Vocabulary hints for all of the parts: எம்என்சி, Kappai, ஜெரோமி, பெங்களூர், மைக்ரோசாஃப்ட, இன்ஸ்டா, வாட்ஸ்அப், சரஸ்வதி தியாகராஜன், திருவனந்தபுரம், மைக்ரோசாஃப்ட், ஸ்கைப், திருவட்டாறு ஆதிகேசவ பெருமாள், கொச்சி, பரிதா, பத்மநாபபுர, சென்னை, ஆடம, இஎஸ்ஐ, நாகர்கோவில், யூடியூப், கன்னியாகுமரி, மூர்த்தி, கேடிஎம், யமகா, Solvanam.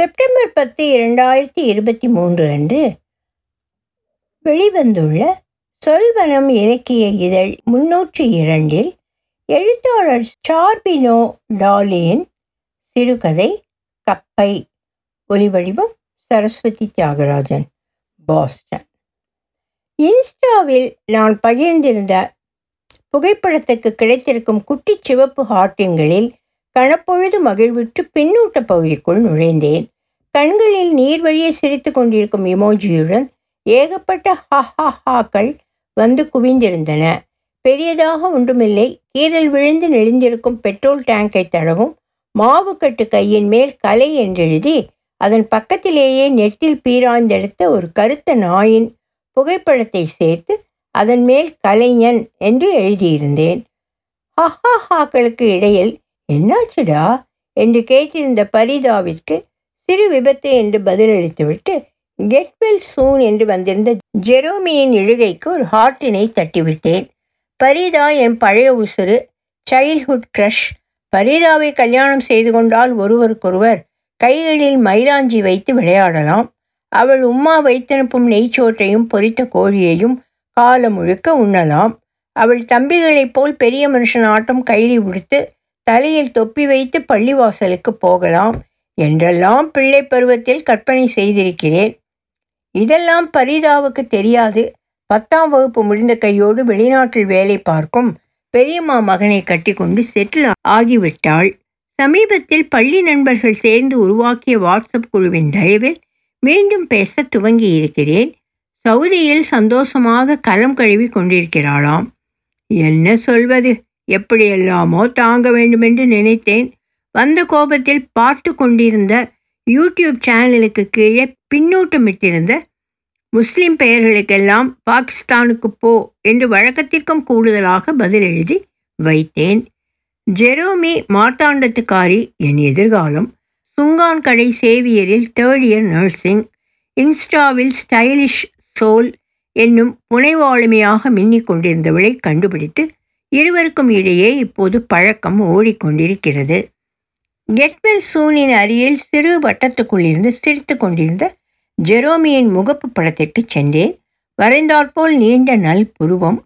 September 10, 2023 அன்று வெளிவந்துள்ள சொல்வனம் இலக்கிய இதழ் 302 எழுத்தாளர் சார்பினோ டாலியின் சிறுகதை கப்பை, ஒலிவடிவம் சரஸ்வதி தியாகராஜன், பாஸ்டன். இன்ஸ்டாவில் நான் பகிர்ந்திருந்த புகைப்படத்துக்கு கிடைத்திருக்கும் குட்டி சிவப்பு ஹார்டின்களில் கணப்பொழுது மகிழ்விட்டு பின்னூட்ட பகுதிக்குள் நுழைந்தேன். கண்களில் நீர் வழியை சிரித்து கொண்டிருக்கும் இமோஜியுடன் ஏகப்பட்ட ஹஹாக்கள் வந்து குவிந்திருந்தன. பெரியதாக ஒன்றுமில்லை. கீரல் விழுந்து நெளிந்திருக்கும் பெட்ரோல் டேங்கை தடவும் மாவுக்கட்டு கையின் மேல் கலை என்றெழுதி அதன் பக்கத்திலேயே நெட்டில் பீராய்ந்தெடுத்த ஒரு கருத்த நாயின் புகைப்படத்தை சேர்த்து அதன் மேல் கலைஞன் என்று எழுதியிருந்தேன். ஹஹாக்களுக்கு இடையில் என்னாச்சுடா என்று கேட்டிருந்த பரிதாவிற்கு சிறு விபத்து என்று பதிலளித்துவிட்டு கெட்வெல் சூன் என்று வந்திருந்த ஜெரோமியின் இழுகைக்கு ஒரு ஹார்ட்டினை தட்டிவிட்டேன். பரிதா என் பழைய உசுறு, சைல்ட்ஹுட் க்ரஷ். பரிதாவை கல்யாணம் செய்து கொண்டால் ஒருவருக்கொருவர் கைகளில் மயிலாஞ்சி வைத்து விளையாடலாம். அவள் உம்மா வைத்தனுப்பும் நெய்ச்சோற்றையும் பொரித்த கோழியையும் காலம் முழுக்க உண்ணலாம். அவள் தம்பிகளைப் போல் பெரிய மனுஷன் ஆட்டம் கைலி உடுத்து தலையில் தொப்பி வைத்து பள்ளிவாசலுக்கு போகலாம் என்றெல்லாம் பிள்ளை பருவத்தில் கற்பனை செய்திருக்கிறேன். இதெல்லாம் பரிதாவுக்கு தெரியாது. 10ஆம் வகுப்பு முடிந்த கையோடு வெளிநாட்டில் வேலை பார்க்கும் பெரியம்மா மகனை கட்டி கொண்டு செட்டில் ஆகிவிட்டாள். சமீபத்தில் பள்ளி நண்பர்கள் சேர்ந்து உருவாக்கிய வாட்ஸ்அப் குழுவின் தயவில் மீண்டும் பேச துவங்கி இருக்கிறேன். சவுதியில் சந்தோஷமாக கலம் கழுவி கொண்டிருக்கிறாளாம். என்ன சொல்வது, எப்படியெல்லாமோ தாங்க வேண்டுமென்று நினைத்தேன். வந்த கோபத்தில் பார்த்து கொண்டிருந்த யூடியூப் சேனலுக்கு கீழே பின்னூட்டமிட்டிருந்த முஸ்லீம் பெயர்களுக்கெல்லாம் பாகிஸ்தானுக்கு போ என்று வழக்கத்திற்கும் கூடுதலாக பதில் எழுதி வைத்தேன். ஜெரோமி மார்த்தாண்டத்துக்காரி, என் எதிர்காலம். சுங்கான் கடை சேவியரில் 3rd இயர் நர்சிங். இன்ஸ்டாவில் ஸ்டைலிஷ் சோல் என்னும் புனைவாளுமையாக மின்னிக் கொண்டிருந்தவளை கண்டுபிடித்து இருவருக்கும் இடையே இப்போது பழக்கம் ஓடிக்கொண்டிருக்கிறது. கெட்வெல் சூனின் அருகில் சிறு வட்டத்துக்குள்ளிருந்து சிரித்து கொண்டிருந்த ஜெரோமியின் முகப்பு படத்திற்கு சென்றேன். வரைந்தாற்போல் நீண்ட நல் புருவம்,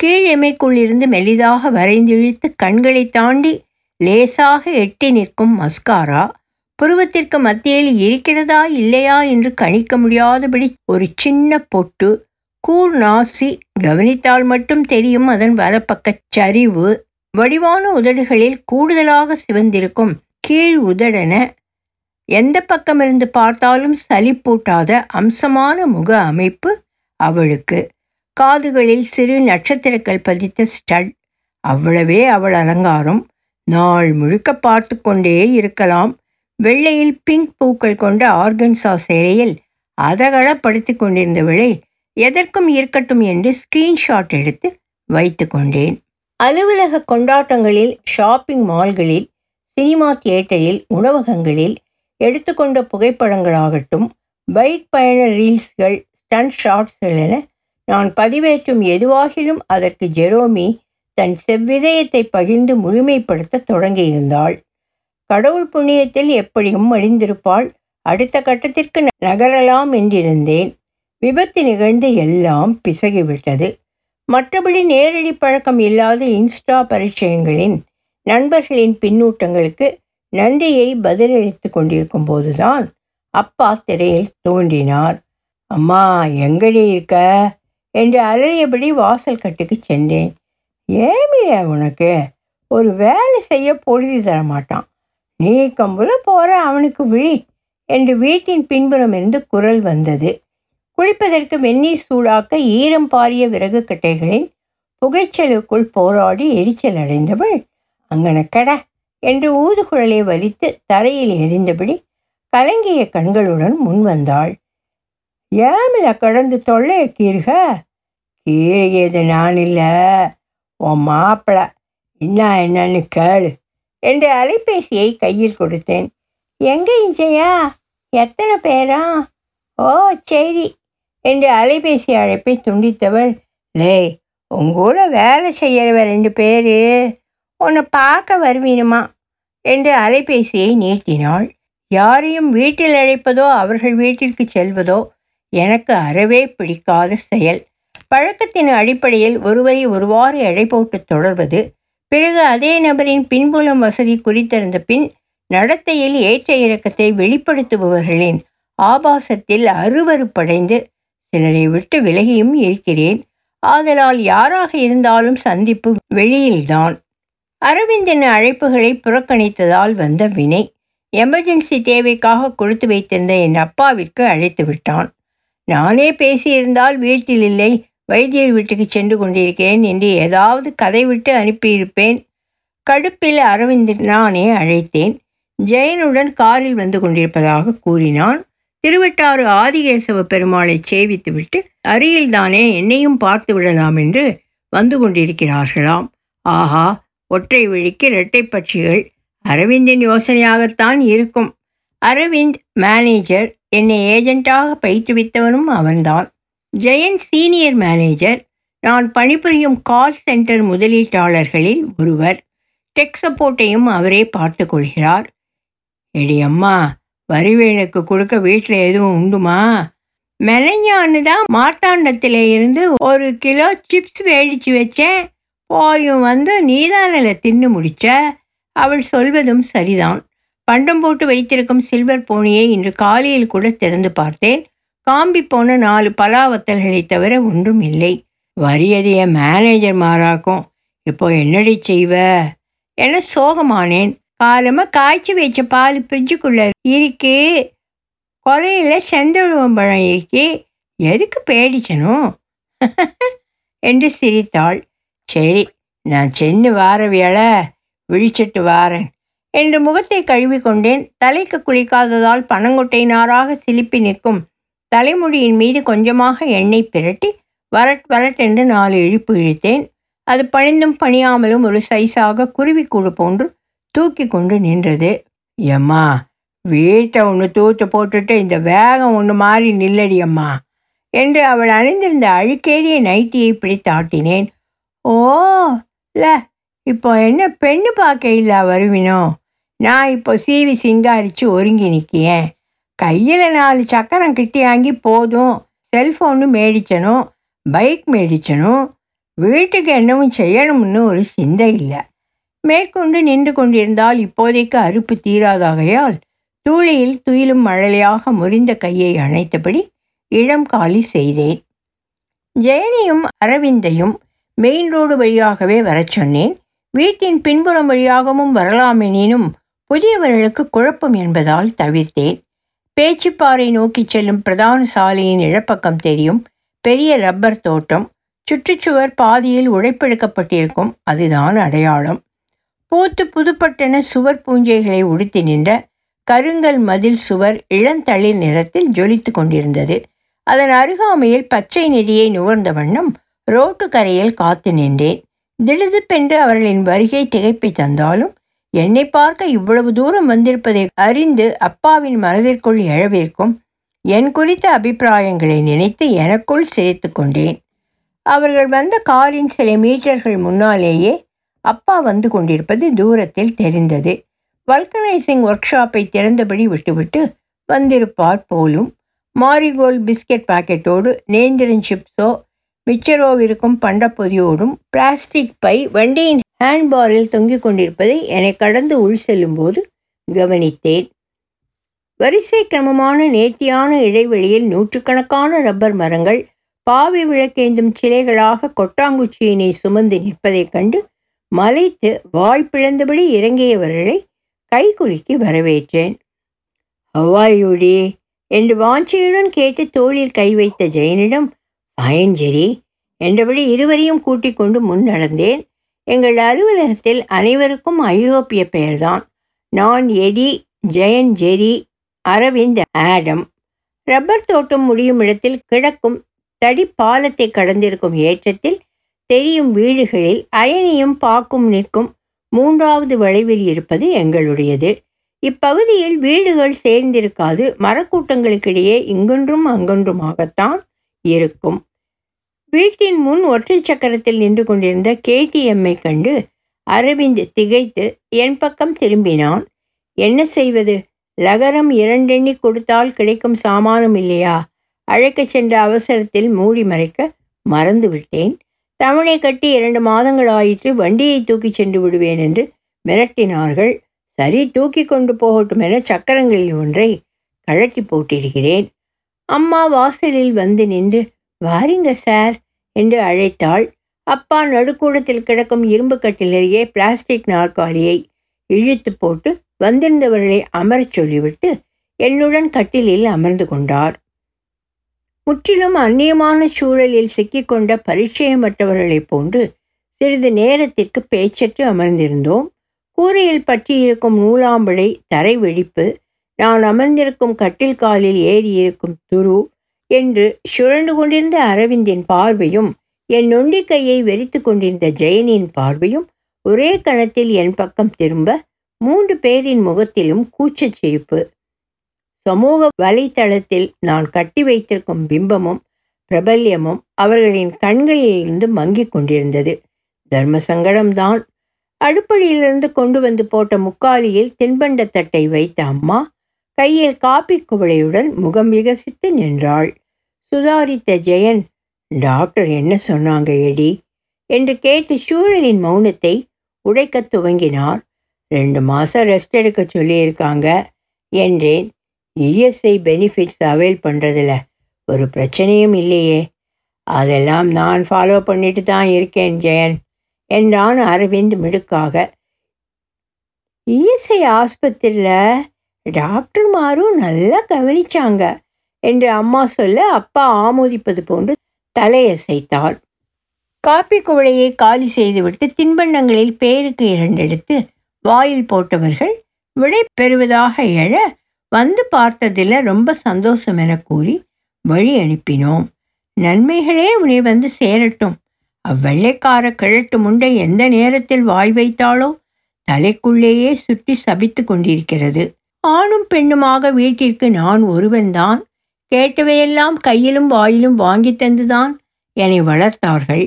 கீழெமைக்குள்ளிருந்து மெலிதாக வரைந்திழுத்து கண்களை தாண்டி லேசாக எட்டி நிற்கும் மஸ்காரா, புருவத்திற்கு மத்தியில் இருக்கிறதா இல்லையா என்று கணிக்க முடியாதபடி ஒரு சின்ன பொட்டு, கூர் நாசி, கவனித்தால் மட்டும் தெரியும் அதன் வலப்பக்க சரிவு, வடிவான உதடுகளில் கூடுதலாக சிவந்திருக்கும் கீழ் உதடன, எந்த பக்கமிருந்து பார்த்தாலும் சலிப்பூட்டாத அம்சமான முக அமைப்பு அவளுக்கு, காதுகளில் சிறு நட்சத்திரங்கள் பதித்த ஸ்டட், அவ்வளவே அவள் அலங்காரம். நாள் முழுக்க பார்த்து கொண்டே இருக்கலாம். வெள்ளையில் பிங்க் பூக்கள் கொண்ட ஆர்கன்சா சேலையில் அதகலப்படுத்தி கொண்டிருந்தவளை எதற்கும் இருக்கட்டும் என்று ஸ்கிரீன்ஷாட் எடுத்து வைத்து கொண்டேன். அலுவலக கொண்டாட்டங்களில், ஷாப்பிங் மால்களில், சினிமா தியேட்டரில், உணவகங்களில் எடுத்துக்கொண்ட புகைப்படங்களாகட்டும், பைக் பயண ரீல்ஸ்கள், ஸ்டண்ட் ஷாட்ஸ்கள் என நான் பதிவேற்றும் எதுவாகிலும் அதற்கு ஜெரோமி தன் செவ்விதயத்தை பகிர்ந்து முழுமைப்படுத்த தொடங்கியிருந்தாள். கடவுள் புண்ணியத்தில் எப்படியும் அழிந்திருப்பாள். அடுத்த கட்டத்திற்கு நகரலாம் என்றிருந்தேன். விபத்து நிகழ்ந்து எல்லாம் பிசகிவிட்டது. மற்றபடி நேரடி பழக்கம் இல்லாத இன்ஸ்டா பரிச்சயங்களின் நண்பர்களின் பின்னூட்டங்களுக்கு நன்றியை பதிலளித்து கொண்டிருக்கும் போதுதான் அப்பா திரையில் தோன்றினார். அம்மா எங்கடி இருக்க என்று அலறியபடி வாசல் கட்டுக்கு சென்றேன். ஏமியா உனக்கு ஒரு வேலை செய்ய பொழுது தரமாட்டான், நீ கம்புல போற அவனுக்கு விழி என்று வீட்டின் பின்புறம் இருந்து குரல் வந்தது. குளிப்பதற்கு வெந்நீர் சூடாக்க ஈரம் பாரிய விறகு கட்டைகளின் புகைச்சலுக்குள் போராடி எரிச்சல் அடைந்தவள் அங்கனக்கட என்று ஊதுகுழலை வலித்து தரையில் எரிந்தபடி கலங்கிய கண்களுடன் முன் வந்தாள். ஏமில கடந்து தொல்லைய கீறுக, கீழகியது நான் இல்லை, உன் மாப்பிள இன்னா என்னன்னு கேளு என்று அலைபேசியை கையில் கொடுத்தேன். எங்கே இஞ்சையா, எத்தனை பேரா, ஓ சரி என்று அலைபேசி அழைப்பை துண்டித்தவள், லே உங்கூட வேலை செய்கிறவ 2 பேர் உன்னை பார்க்க வருவீனுமா என்று அலைபேசியை நீட்டினாள். யாரையும் வீட்டில் அழைப்பதோ அவர்கள் வீட்டிற்கு செல்வதோ எனக்கு அறவே பிடிக்காத செயல். பழக்கத்தின் அடிப்படையில் ஒருவரை ஒருவாறு எடைபோட்டு தொடர்வது, பிறகு அதே நபரின் பின்புலம் வசதி குறித்திருந்த பின் நடத்தையில் ஏற்ற இறக்கத்தை வெளிப்படுத்துபவர்களின் ஆபாசத்தில் அருவருப்படைந்து சிலரை விட்டு விலகியும் இருக்கிறேன். ஆதலால் யாராக இருந்தாலும் சந்திப்பு வெளியில்தான். அரவிந்தின் அழைப்புகளை புறக்கணித்ததால் வந்த வினை எமர்ஜென்சி தேவைக்காக கொடுத்து வைத்திருந்த என் அப்பாவிற்கு அழைத்து விட்டான். நானே பேசியிருந்தால் வீட்டில் இல்லை, வைத்தியர் வீட்டுக்கு சென்று கொண்டிருக்கிறேன் என்று ஏதாவது கதை விட்டு அனுப்பியிருப்பேன். கடுப்பில் அரவிந்தின் நானே அழைத்தேன். ஜெயனுடன் காரில் வந்து கொண்டிருப்பதாக கூறினான். திருவட்டாறு ஆதிகேசவ பெருமாளை சேவித்துவிட்டு அருகில்தானே என்னையும் பார்த்து விடலாம் என்று வந்து கொண்டிருக்கிறார்களாம். ஆஹா, ஒற்றை விழிக்கு இரட்டை பட்சிகள். அரவிந்தின் யோசனையாகத்தான் இருக்கும். அரவிந்த் மேனேஜர், என்னை ஏஜென்ட்டாக பயிற்றுவித்தவனும் அவன்தான். ஜெயன் சீனியர் மேனேஜர், நான் பணிபுரியும் கால் சென்டர் முதலீட்டாளர்களில் ஒருவர். டெக் சப்போர்ட்டையும் அவரே பார்த்து கொள்கிறார். எடியம்மா, வரிவேலுக்கு கொடுக்க வீட்டில் எதுவும் உண்டுமா? மெனஞ்சான்னு தான் மார்த்தாண்டத்திலே இருந்து 1 கிலோ சிப்ஸ் வேடிச்சு வச்சேன். போயும் வந்து நீதானில் தின்னு முடிச்ச. அவள் சொல்வதும் சரிதான். பண்டம் போட்டு வைத்திருக்கும் சில்வர் போனியை இன்று காலையில் கூட திறந்து பார்த்தேன். காம்பி போன 4 பலாவத்தல்களை தவிர ஒன்றும் இல்லை. வரியதைய மேனேஜர் மாறாக்கும். இப்போ என்னடி செய்வ என சோகமானேன். காலமாக காய்ச்சி வச்ச பால் ஃப்ரிட்ஜுக்குள்ளே இருக்கே, கொலையில் செந்தழுவம்பழம் இருக்கே, எதுக்கு பேடிச்சனும் என்று சிரித்தாள். சரி, நான் சென்று வார வேளை விழிச்சிட்டு வாரேன் என்று முகத்தை கழுவிக்கொண்டேன். தலைக்கு குளிக்காததால் பனங்கொட்டையினாராக சிலிப்பி நிற்கும் தலைமுடியின் மீது கொஞ்சமாக எண்ணெய் பிரட்டி வரட் வரட் என்று 4 இழுப்பு இழுத்தேன். அது பணிந்தும் பணியாமலும் ஒரு சைஸாக குருவிக்கூடு போன்று தூக்கி கொண்டு நின்றது. எம்மா, வீட்டை ஒன்று தூத்து போட்டுட்டு இந்த வேகம் ஒன்று மாறி நில்லடியம்மா என்று அவள் அணிந்திருந்த அழுக்கேறிய நைட்டியை பிடித்து ஆட்டினேன். ஓ ல, இப்போ என்ன பெண்ணு பார்க்க இல்லா வருவினோ? நான் இப்போ சீவி சிங்காரிச்சு ஒருங்கி நிற்கியேன். கையில் 4 சக்கரம் கிட்டியாங்கி போதும். செல்ஃபோனு மேடிச்சனும், பைக் மேடிச்சனும், வீட்டுக்கு என்னவும் செய்யணும்னு ஒரு சிந்தை இல்லை. மேற்கொண்டு நின்று கொண்டிருந்தால் இப்போதைக்கு அறுப்பு தீராதாகையால் தூளியில் துயிலும் மழலையாக முறிந்த கையை அணைத்தபடி இடம் காலி செய்தேன். ஜெயனியும் அரவிந்தையும் மெயின் ரோடு வழியாகவே வர சொன்னேன். வீட்டின் பின்புறம் வழியாகவும் வரலாமெனினும் புதியவர்களுக்கு குழப்பம் என்பதால் தவிர்த்தேன். பேச்சுப்பாறை நோக்கி செல்லும் பிரதான சாலையின் இடப்பக்கம் தெரியும் பெரிய ரப்பர் தோட்டம். சுற்றுச்சுவர் பாதியில் உடைப்பெடுக்கப்பட்டிருக்கும், அதுதான் அடையாளம். பூத்து புதுப்பட்டன சுவர் பூஞ்சைகளை உடுத்தி நின்ற கருங்கல் மதில் சுவர் இளந்தளிர் நிறத்தில் ஜொலித்து கொண்டிருந்தது. அதன் அருகாமையில் பச்சை நெடியை நுகர்ந்த வண்ணம் ரோட்டு கரையில் காத்து நின்றேன். திடுதுப்பென்று அவர்களின் வருகை திகைப்பை தந்தாலும் என்னை பார்க்க இவ்வளவு தூரம் வந்திருப்பதை அறிந்து அப்பாவின் மனதிற்குள் எழவிருக்கும் என் குறித்த அபிப்பிராயங்களை நினைத்து எனக்குள் சிரித்து கொண்டேன். அவர்கள் வந்த காரின் சில மீட்டர்கள் முன்னாலேயே அப்பா வந்து கொண்டிருப்பது தூரத்தில் தெரிந்தது. வல்கனைசிங் ஒர்க் ஷாப்பை திறந்தபடி விட்டுவிட்டு வந்திருப்பார் போலும். மாரிகோல்டு பிஸ்கெட் பாக்கெட்டோடு நேந்திரன் சிப்ஸோ மிச்சரோவிற்கும் பண்டப்பொதியோடும் பிளாஸ்டிக் பை வண்டியின் ஹேண்ட்பாரில் தொங்கிக் கொண்டிருப்பதை என்னை கடந்து உள் செல்லும் போது கவனித்தேன். வரிசை கிரமமான நேர்த்தியான இடைவெளியில் நூற்றுக்கணக்கான ரப்பர் மரங்கள் பாவை விளக்கேந்தும் சிலைகளாக கொட்டாங்குச்சியினை சுமந்து நிற்பதைக் கண்டு மலைத்து வாய்ப்பிழந்தபடி இறங்கியவர்களை கைக்குலுக்கி வரவேற்றேன். ஹவ்வாரியோடி என்று வாஞ்சியுடன் கேட்டு தோளில் கை வைத்த ஜெயனிடம் பயஞ்சரி என்றபடி இருவரையும் கூட்டிக் கொண்டு முன் நடந்தேன். எங்கள் அலுவலகத்தில் அனைவருக்கும் ஐரோப்பிய பெயர்தான். நான் Eddie, Jayan Jerry, Aravind Adam. Rubber தோட்டம் முடியும் இடத்தில் கிடக்கும் தடி பாலத்தை கடந்திருக்கும் ஏற்றத்தில் தெரியும் வீடுகளில் அயனியும் பாக்கும் நிற்கும் 3வது வளைவில் இருப்பது எங்களுடையது. இப்பகுதியில் வீடுகள் சேர்ந்திருக்காது, மரக்கூட்டங்களுக்கிடையே இங்கொன்றும் அங்கொன்றுமாகத்தான் இருக்கும். வீட்டின் முன் ஒற்றை சக்கரத்தில் நின்று கொண்டிருந்த கேடிஎம்மை கண்டு அரவிந்த் திகைத்து என் பக்கம் திரும்பினான். என்ன செய்வது, லகரம் இரண்டெண்ணி கொடுத்தால் கிடைக்கும் சாமானும் இல்லையா? அழைக்கச் சென்ற அவசரத்தில் மூடி மறைக்க மறந்து விட்டேன். தவணை கட்டி 2 மாதங்கள் ஆயிற்று, வண்டியை தூக்கி சென்று விடுவேன் என்று மிரட்டினார்கள். சரி, தூக்கி கொண்டு போகட்டும் என சக்கரங்களில் ஒன்றை கழட்டி போட்டிருக்கிறேன். அம்மா வாசலில் வந்து நின்று வாரிங்க சார் என்று அழைத்தாள். அப்பா நடுக்கூடத்தில் கிடக்கும் இரும்பு கட்டிலேயே பிளாஸ்டிக் நாற்காலியை இழுத்து போட்டு வந்திருந்தவர்களை அமரச் சொல்லிவிட்டு என்னுடன் கட்டிலில் அமர்ந்து கொண்டார். முற்றிலும் அந்நியமான சூழலில் சிக்கிக்கொண்ட பரிச்சயமற்றவர்களைப் போன்று சிறிது நேரத்திற்கு பேச்சற்று அமர்ந்திருந்தோம். கூரையில் பற்றியிருக்கும் நூலாம்படை, தரை வெடிப்பு, நான் அமர்ந்திருக்கும் கட்டில் காலில் ஏறியிருக்கும் துரு என்று சுழண்டு கொண்டிருந்த அரவிந்தின் பார்வையும் என் நொண்டிக்கையை வெறித்து கொண்டிருந்த ஜெயனின் பார்வையும் ஒரே கணத்தில் என் பக்கம் திரும்ப 3 பேரின் முகத்திலும் கூச்சச் சிரிப்பு. சமூக வலைத்தளத்தில் நான் கட்டி வைத்திருக்கும் பிம்பமும் பிரபல்யமும் அவர்களின் கண்களிலிருந்து மங்கிக் கொண்டிருந்தது. தர்ம சங்கடம்தான். அடுப்படியிலிருந்து கொண்டு வந்து போட்ட முக்காலியில் தின்பண்டத்தட்டை வைத்த அம்மா கையில் காப்பி குவளையுடன் முகம் விகசித்து நின்றாள். சுதாரித்த ஜெயன், டாக்டர் என்ன சொன்னாங்க எடி என்று கேட்டு சூழலின் மௌனத்தை உடைக்கத் துவங்கினார். 2 மாதம் ரெஸ்ட் எடுக்க சொல்லியிருக்காங்க என்றேன். இஎஸ்ஐ பெனிஃபிட்ஸ் அவைல் பண்ணுறதுல ஒரு பிரச்சனையும் இல்லையே. அதெல்லாம் நான் ஃபாலோ பண்ணிட்டு தான் இருக்கேன் ஜெயன் என்றான் அரவிந்த் மிடுக்காக. இஎஸ்ஐ ஆஸ்பத்திரியில் டாக்டர் மாரும் நல்லா கவனிச்சாங்க என்று அம்மா சொல்ல அப்பா ஆமோதிப்பது போன்று தலையசைத்தார். காப்பி குவளையை காலி செய்துவிட்டு தின்பண்டங்களில் பேருக்கு 2 எடுத்து வாயில் போட்டவர்கள் விடை பெறுவதாக எழ, வந்து பார்த்ததில் ரொம்ப சந்தோஷம் என கூறி வழி அனுப்பினோம். நன்மைகளே உன்னை வந்து சேரட்டும். அவ்வெள்ளைக்கார கிழட்டு முண்டை எந்த நேரத்தில் வாய் வைத்தாலோ தலைக்குள்ளேயே சுற்றி சபித்து கொண்டிருக்கிறது. ஆணும் பெண்ணுமாக வீட்டிற்கு நான் ஒருவன்தான். கேட்டவையெல்லாம் கையிலும் வாயிலும் வாங்கி தந்துதான் என்னை வளர்த்தார்கள்.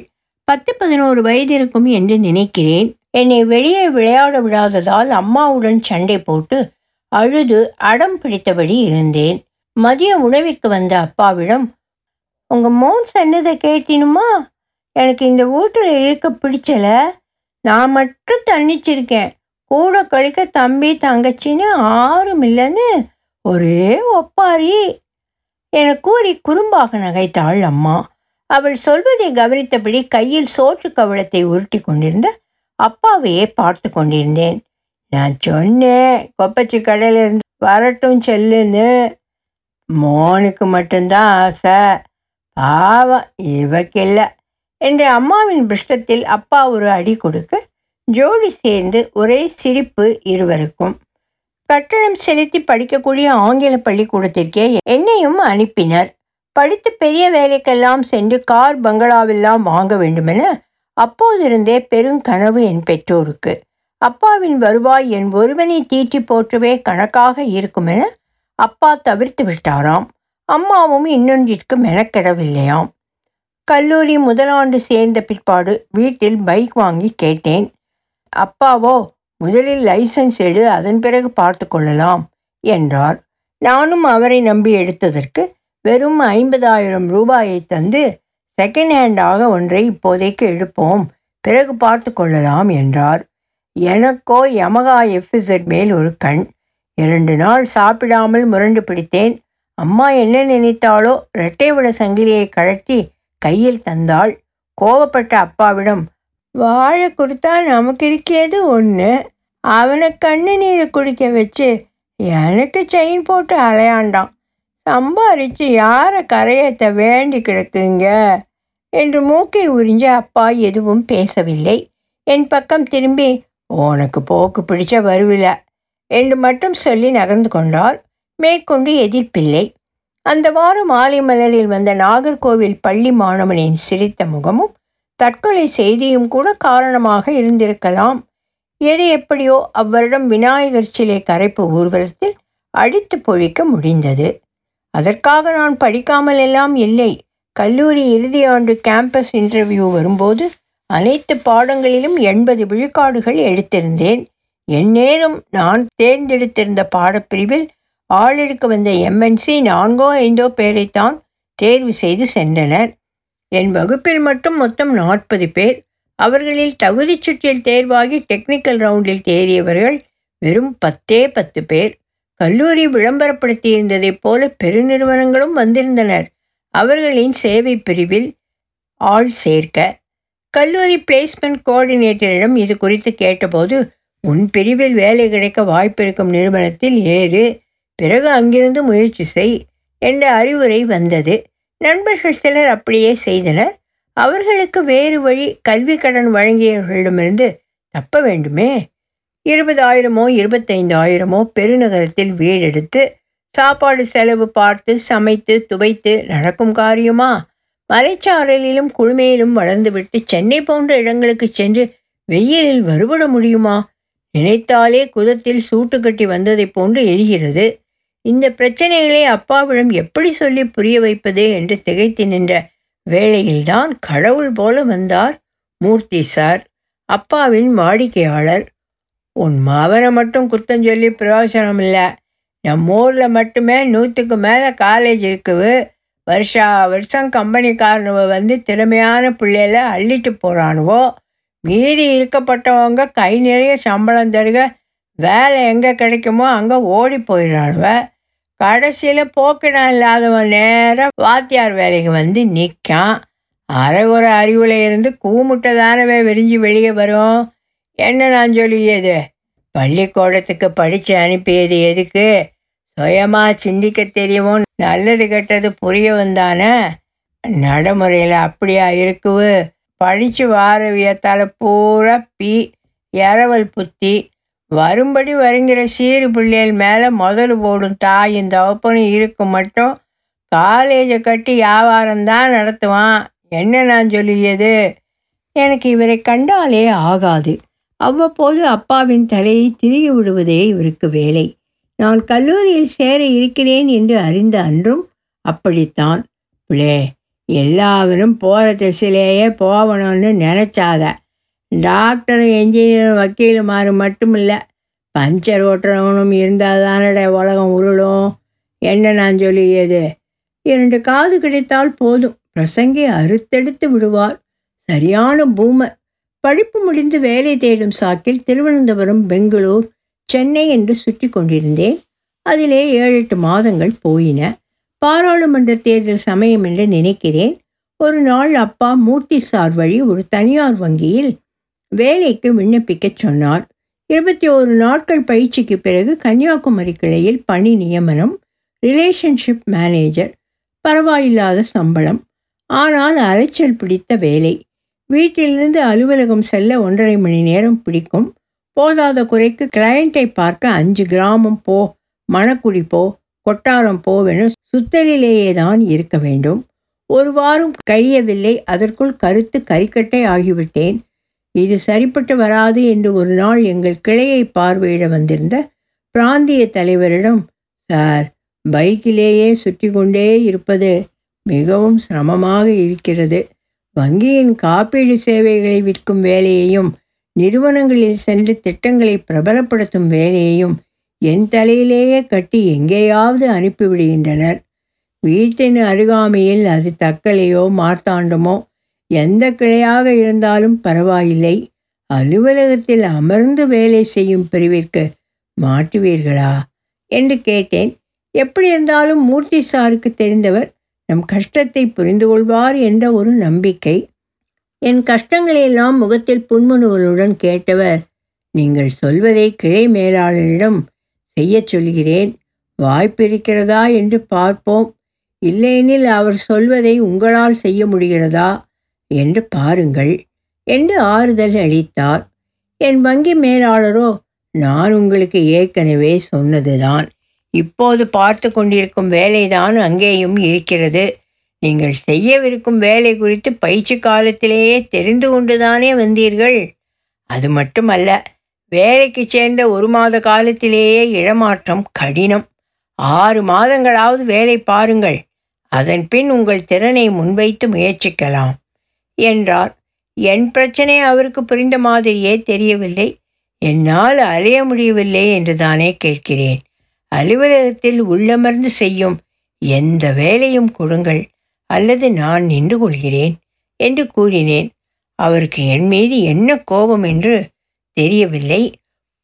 10-11 வயது இருக்கும் என்று நினைக்கிறேன். என்னை வெளியே விளையாட விடாததால் அம்மாவுடன் சண்டை போட்டு அழுது அடம் பிடித்தபடி இருந்தேன். மதிய உணவிற்கு வந்த அப்பாவிடம், உங்கள் மோன் சொன்னதை கேட்டினுமா? எனக்கு இந்த வீட்டில் இருக்க பிடிச்சல. நான் மட்டும் தன்னிச்சிருக்கேன். கூட கழிக்க தம்பி தங்கச்சின்னு யாரும் இல்லைன்னு ஒரே ஒப்பாரி என கூறி குறும்பாக நகைத்தாள் அம்மா. அவள் சொல்வதை கவனித்தபடி கையில் சோற்று கவளத்தை உருட்டி கொண்டிருந்த அப்பாவையே பார்த்து கொண்டிருந்தேன். நான் சொன்னேன் கொப்பச்சி கடையிலிருந்து வரட்டும் செல்லுன்னு. மோனுக்கு மட்டும்தான் ஆசை, பாவம் இவக்கில்ல என்று அம்மாவின் பிஷ்டத்தில் அப்பா ஒரு அடி கொடுக்க ஜோடி சேர்ந்து ஒரே சிரிப்பு இருவருக்கும். கட்டணம் செலுத்தி படிக்கக்கூடிய ஆங்கில பள்ளிக்கூடத்திற்கே என்னையும் அனுப்பினர். படித்து பெரிய வேலைக்கெல்லாம் சென்று கார் பங்களாவெல்லாம் வாங்க வேண்டுமென அப்போதிருந்தே பெருங்கனவு என் பெற்றோருக்கு. அப்பாவின் வருவாய் என் ஒருவனை தீட்டி போற்றவே கணக்காக இருக்குமென அப்பா தவிர்த்து விட்டாராம். அம்மாவும் இன்னொன்றிற்கு மெனக்கெடவில்லையாம். கல்லூரி 1ஆண்டு சேர்ந்த பிற்பாடு வீட்டில் பைக் வாங்கி கேட்டேன். அப்பாவோ முதலில் லைசன்ஸ் எடு, அதன் பிறகு பார்த்து கொள்ளலாம் என்றார். நானும் அவரை நம்பி எடுத்ததற்கு வெறும் 50,000 ரூபாயை தந்து செகண்ட் ஹேண்டாக ஒன்றை இப்போதைக்கு எடுப்போம், பிறகு பார்த்து கொள்ளலாம் என்றார். எனக்கோ யமகா எஃப்இசட் மேல் ஒரு கண். 2 நாள் சாப்பிடாமல் முரண்டு பிடித்தேன். அம்மா என்ன நினைத்தாலோ இரட்டை விட சங்கிலியை கழட்டி கையில் தந்தாள். கோபப்பட்ட அப்பாவிடம், வாழை கொடுத்தா நமக்கு இருக்கிறது ஒன்று, அவனை கண்ணு நீரை குடிக்க வச்சு எனக்கு செயின் போட்டு அலையாண்டான். சம்பாரித்து யாரை கரையேற்ற வேண்டி கிடக்குங்க என்று மூக்கை உறிஞ்ச அப்பா எதுவும் பேசவில்லை. என் பக்கம் திரும்பி, உனக்கு போக்கு பிடிச்ச வருவில என்று மட்டும் சொல்லி நகர்ந்து கொண்டார். மேற்கொண்டு எதிர்ப்பில்லை. அந்த வாரம் மாலை மலரில் வந்த நாகர்கோவில் பள்ளி மாணவனின் சிரித்த முகமும் தற்கொலை செய்தியும் கூட காரணமாக இருந்திருக்கலாம். எது எப்படியோ அவ்வருடம் விநாயகர் சிலை கரைப்பு ஊர்வலத்தில் அடித்து பொழிக்க முடிந்தது. அதற்காக நான் படிக்காமல் எல்லாம் இல்லை. கல்லூரி இறுதி ஆண்டு கேம்பஸ் இன்டர்வியூ வரும்போது அனைத்து பாடங்களிலும் 80 விழுக்காடுகள் எடுத்திருந்தேன். எந்நேரம் நான் தேர்ந்தெடுத்திருந்த பாடப்பிரிவில் ஆளிற்கு வந்த எம்என்சி 4 5 பேரைத்தான் தேர்வு செய்து சென்றனர். என் வகுப்பில் மட்டும் மொத்தம் 40 பேர். அவர்களில் தகுதி சுற்றில் தேர்வாகி டெக்னிக்கல் ரவுண்டில் தேறியவர்கள் வெறும் 10 பேர். கல்லூரி விளம்பரப்படுத்தியிருந்ததைப் போல பெருநிறுவனங்களும் வந்திருந்தனர். அவர்களின் சேவை பிரிவில் ஆள் சேர்க்க கல்லூரி பிளேஸ்மெண்ட் கோஆர்டினேட்டரிடம் இது குறித்து கேட்டபோது, உன் பிரிவில் வேலை கிடைக்க வாய்ப்பிருக்கும் நிறுவனத்தில் ஏறு, பிறகு அங்கிருந்து முயற்சி செய் என்ற அறிவுரை வந்தது. நண்பர்கள் சிலர் அப்படியே செய்தனர். அவர்களுக்கு வேறு வழி, கல்வி கடன் வழங்கியவர்களிடமிருந்து தப்ப வேண்டுமே. 20,000 - 25,000 பெருநகரத்தில் வீடெடுத்து சாப்பாடு செலவு பார்த்து சமைத்து துவைத்து நடக்கும் காரியமா? மலைச்சாரலிலும் குளுமையிலும் வளர்ந்துவிட்டு சென்னை போன்ற இடங்களுக்கு சென்று வெயிலில் வருபட முடியுமா? நினைத்தாலே குதத்தில் சூட்டு கட்டி வந்ததை போன்று எரிகிறது. இந்த பிரச்சனைகளை அப்பாவிடம் எப்படி சொல்லி புரிய வைப்பது என்று திகைத்து நின்ற வேளையில்தான் கடவுள் போல வந்தார் மூர்த்தி சார், அப்பாவின் வாடிக்கையாளர். உன் மாவனை மட்டும் குத்தம் சொல்லி பிரயோஜனம் இல்லை. நம் ஊரில் மட்டுமே 100க்கு மேலே காலேஜ் இருக்குது. வருஷம் கம்பெனிக்காரனுவ வந்து திறமையான பிள்ளையில அள்ளிட்டு போகிறானுவோ. மீறி இருக்கப்பட்டவங்க கை நிறைய சம்பளம் தருக, வேலை எங்கே கிடைக்குமோ அங்கே ஓடி போயிடறானுவ. கடைசியில் போக்கிடம் இல்லாதவன் நேரம் வாத்தியார் வேலைக்கு வந்து நிற்கான். அரை ஒரு அறிவில் இருந்து கூமுட்டை தானவே விரிஞ்சு வெளியே வரும். என்ன நான் சொல்லியது? பள்ளிக்கூடத்துக்கு படித்து அனுப்பியது எதுக்கு? சுயமாக சிந்திக்க தெரியவும் நல்லது கெட்டது புரிய வந்தானே. நடைமுறையில் அப்படியா இருக்குது? படித்து வாரவியத்தால் பூரா இரவல் புத்தி. வரும்படி வருங்கிற சீறு பிள்ளைகள் மேலே முதல் போடும் தாயும் தவப்பனும் இருக்கும். மட்டும் காலேஜை கட்டி வியாபாரம்தான் நடத்துவான். என்ன நான் சொல்லியது? எனக்கு இவரை கண்டாலே ஆகாது. அவ்வப்போது அப்பாவின் தலையை திரிய விடுவதே இவருக்கு வேலை. நான் கல்லூரியில் சேர இருக்கிறேன் என்று அறிந்த அன்றும் அப்படித்தான். பிள்ளே, எல்லாரும் போகிற திசையிலேயே போகணும்னு நினச்சாத. டாக்டரும் என்ஜினியரும் வக்கீலுமாறு மட்டும் இல்லை, பஞ்சர் ஓட்டுறவனும் இருந்தால் தானட உலகம் உருளும். என்ன நான் சொல்லியது? 2 காது கிடைத்தால் போதும், பிரசங்கை அறுத்தெடுத்து விடுவார். சரியான பூமர். படிப்பு முடிந்து வேலை தேடும் சாக்கில் திருவனந்தபுரம், பெங்களூர், சென்னை என்று சுற்றி கொண்டிருந்தேன். அதிலே 7-8 மாதங்கள் போயின. பாராளுமன்ற தேர்தல் சமயம் என்று நினைக்கிறேன். ஒரு நாள் அப்பா மூர்த்தி சார் வழி ஒரு தனியார் வங்கியில் வேலைக்கு விண்ணப்பிக்க சொன்னார். 21 நாட்கள் பயிற்சிக்கு பிறகு கன்னியாகுமரி கிளையில் பணி நியமனம். Relationship manager. பரவாயில்லாத சம்பளம், ஆனால் அலைச்சல் பிடித்த வேலை. வீட்டிலிருந்து அலுவலகம் செல்ல 1.5 மணி நேரம் பிடிக்கும். போதாத குறைக்கு கிளையண்ட்டை பார்க்க 5 கிராமம் போ, மணக்குடி போ, கொட்டாரம் போவென சுத்தலிலேயே தான் இருக்க வேண்டும். ஒரு வாரம் கழியவில்லை, அதற்குள் கருத்து கறிக்கட்டை ஆகிவிட்டேன். இது சரிப்பட்டு வராது என்று ஒரு நாள் எங்கள் கிளையை பார்வையிட வந்திருந்த பிராந்திய தலைவரிடம், சார், பைக்கிலேயே சுற்றி கொண்டே இருப்பது மிகவும் சிரமமாக இருக்கிறது. வங்கியின் காப்பீடு சேவைகளை விற்கும் வேலையையும் நிறுவனங்களில் சென்று திட்டங்களை பிரபலப்படுத்தும் வேலையையும் என் தலையிலேயே கட்டி எங்கேயாவது அனுப்பிவிடுகின்றனர். வீட்டின் அருகாமையில் அது தக்கலையோ மார்த்தாண்டமோ எந்த கிளையாக இருந்தாலும் பரவாயில்லை. அலுவலகத்தில் அமர்ந்து வேலை செய்யும் பிரிவிற்கு மாட்டுவீர்களா என்று கேட்டேன். எப்படி இருந்தாலும் மூர்த்தி சாருக்கு தெரிந்தவர், நம் கஷ்டத்தை புரிந்து கொள்வார் என்ற ஒரு நம்பிக்கை. என் கஷ்டங்களையெல்லாம் முகத்தில் புன்முறுவலுடன் கேட்டவர், நீங்கள் சொல்வதை கிளை மேலாளரிடம் செய்ய சொல்கிறேன், வாய்ப்பிருக்கிறதா என்று பார்ப்போம். இல்லையெனில் அவர் சொல்வதை உங்களால் செய்ய முடிகிறதா என்று பாருங்கள் என்று ஆறுதல் அளித்தார். என் வங்கி மேலாளரோ, நான் உங்களுக்கு ஏற்கனவே சொன்னதுதான், இப்போது பார்த்து கொண்டிருக்கும் வேலைதான் அங்கேயும் இருக்கிறது. நீங்கள் செய்யவிருக்கும் வேலை குறித்து பயிற்சி காலத்திலேயே தெரிந்து கொண்டுதானே வந்தீர்கள். அது மட்டுமல்ல, வேலைக்கு சேர்ந்த 1 மாத காலத்திலேயே இடமாற்றம் கடினம். 6 மாதங்களாவது வேலை பாருங்கள், அதன் பின் உங்கள் திறனை முன்வைத்து முயற்சிக்கலாம் என்றார். என் பிரச்சனை அவருக்கு புரிந்த மாதிரியே தெரியவில்லை. என்னால் அலைய முடியவில்லை என்றுதானே கேட்கிறேன். அலுவலகத்தில் உள்ளமர்ந்து செய்யும் எந்த வேலையும் கொடுங்கள், அல்லது நான் நின்று கொள்கிறேன் என்று கூறினேன். அவருக்கு என் மீது என்ன கோபம் என்று தெரியவில்லை.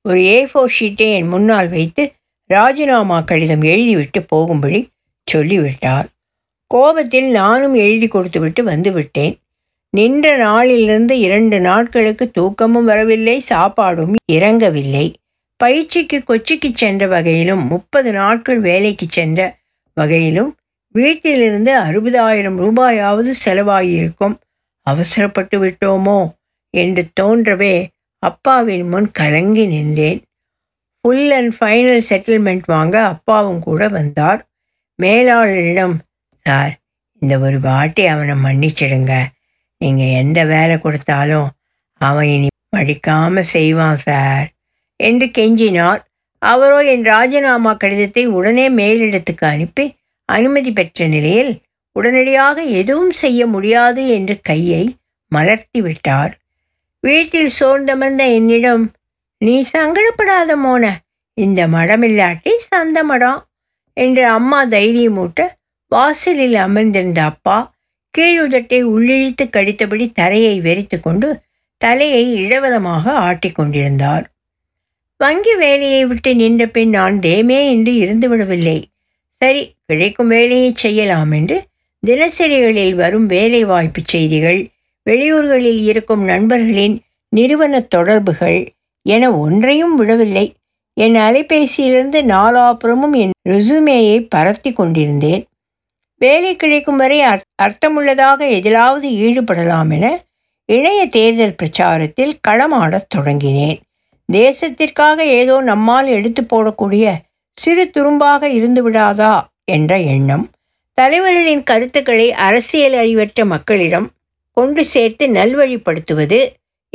ஒரு A4 ஷீட்டை என் முன்னால் வைத்து ராஜினாமா கடிதம் எழுதிவிட்டு போகும்படி சொல்லிவிட்டார். கோபத்தில் நானும் எழுதி கொடுத்துவிட்டு வந்துவிட்டேன். நின்ற நாளிலிருந்து 2 நாட்களுக்கு தூக்கமும் வரவில்லை, சாப்பாடும் இறங்கவில்லை. பயிற்சிக்கு கொச்சிக்கு சென்ற வகையிலும் 30 நாட்கள் வேலைக்கு சென்ற வகையிலும் வீட்டிலிருந்து 60,000 ரூபாயாவது செலவாகியிருக்கும். அவசரப்பட்டு விட்டோமோ என்று தோன்றவே அப்பாவின் முன் கலங்கி நின்றேன். ஃபுல் அண்ட் ஃபைனல் செட்டில்மெண்ட் வாங்க அப்பாவும் கூட வந்தார். மேலாளரிடம், சார், இந்த ஒரு வாட்டி அவனை மன்னிச்சிடுங்க, நீங்கள் எந்த வேலை கொடுத்தாலும் அவன் இனி மடிக்காமல் செய்வான் சார் என்று கெஞ்சினார். அவரோ என் ராஜினாமா கடிதத்தை உடனே மேலிடத்துக்கு அனுப்பி அனுமதி பெற்ற நிலையில் உடனடியாக எதுவும் செய்ய முடியாது என்று கையை மலர்த்தி விட்டார். வீட்டில் சோர்ந்தமர்ந்த என்னிடம், நீ சங்கடப்படாத மோன, இந்த மடமில்லாட்டி சந்த மடம் என்று அம்மா தைரியமூட்ட, வாசலில் அமர்ந்திருந்த அப்பா கீழுதட்டை உள்ளிழித்து கடித்தபடி தரையை வெறித்து கொண்டு தலையை இடவதமாக ஆட்டிக்கொண்டிருந்தார். வங்கி வேலையை விட்டு நின்ற பின் நான் தேமே என்று இருந்துவிடவில்லை. சரி, கிடைக்கும் வேலையை செய்யலாம் என்று தினசரிகளில் வரும் வேலை வாய்ப்பு செய்திகள், வெளியூர்களில் இருக்கும் நண்பர்களின் நிறுவன தொடர்புகள் என ஒன்றையும் விடவில்லை. என் அலைபேசியிலிருந்து நாலாபுறமும் என் ரெசுமேயை பரத்தி கொண்டிருந்தேன். வேலை கிடைக்கும் வரை அர்த்தமுள்ளதாக எதிலாவது ஈடுபடலாம் என இணைய தேர்தல் பிரச்சாரத்தில் களமாடத் தொடங்கினேன். தேசத்திற்காக ஏதோ நம்மால் எடுத்து போடக்கூடிய சிறு துரும்பாக இருந்துவிடாதா என்ற எண்ணம். தலைவர்களின் கருத்துக்களை அரசியல் அறிவற்ற மக்களிடம் கொண்டு சேர்த்து நல்வழிப்படுத்துவது,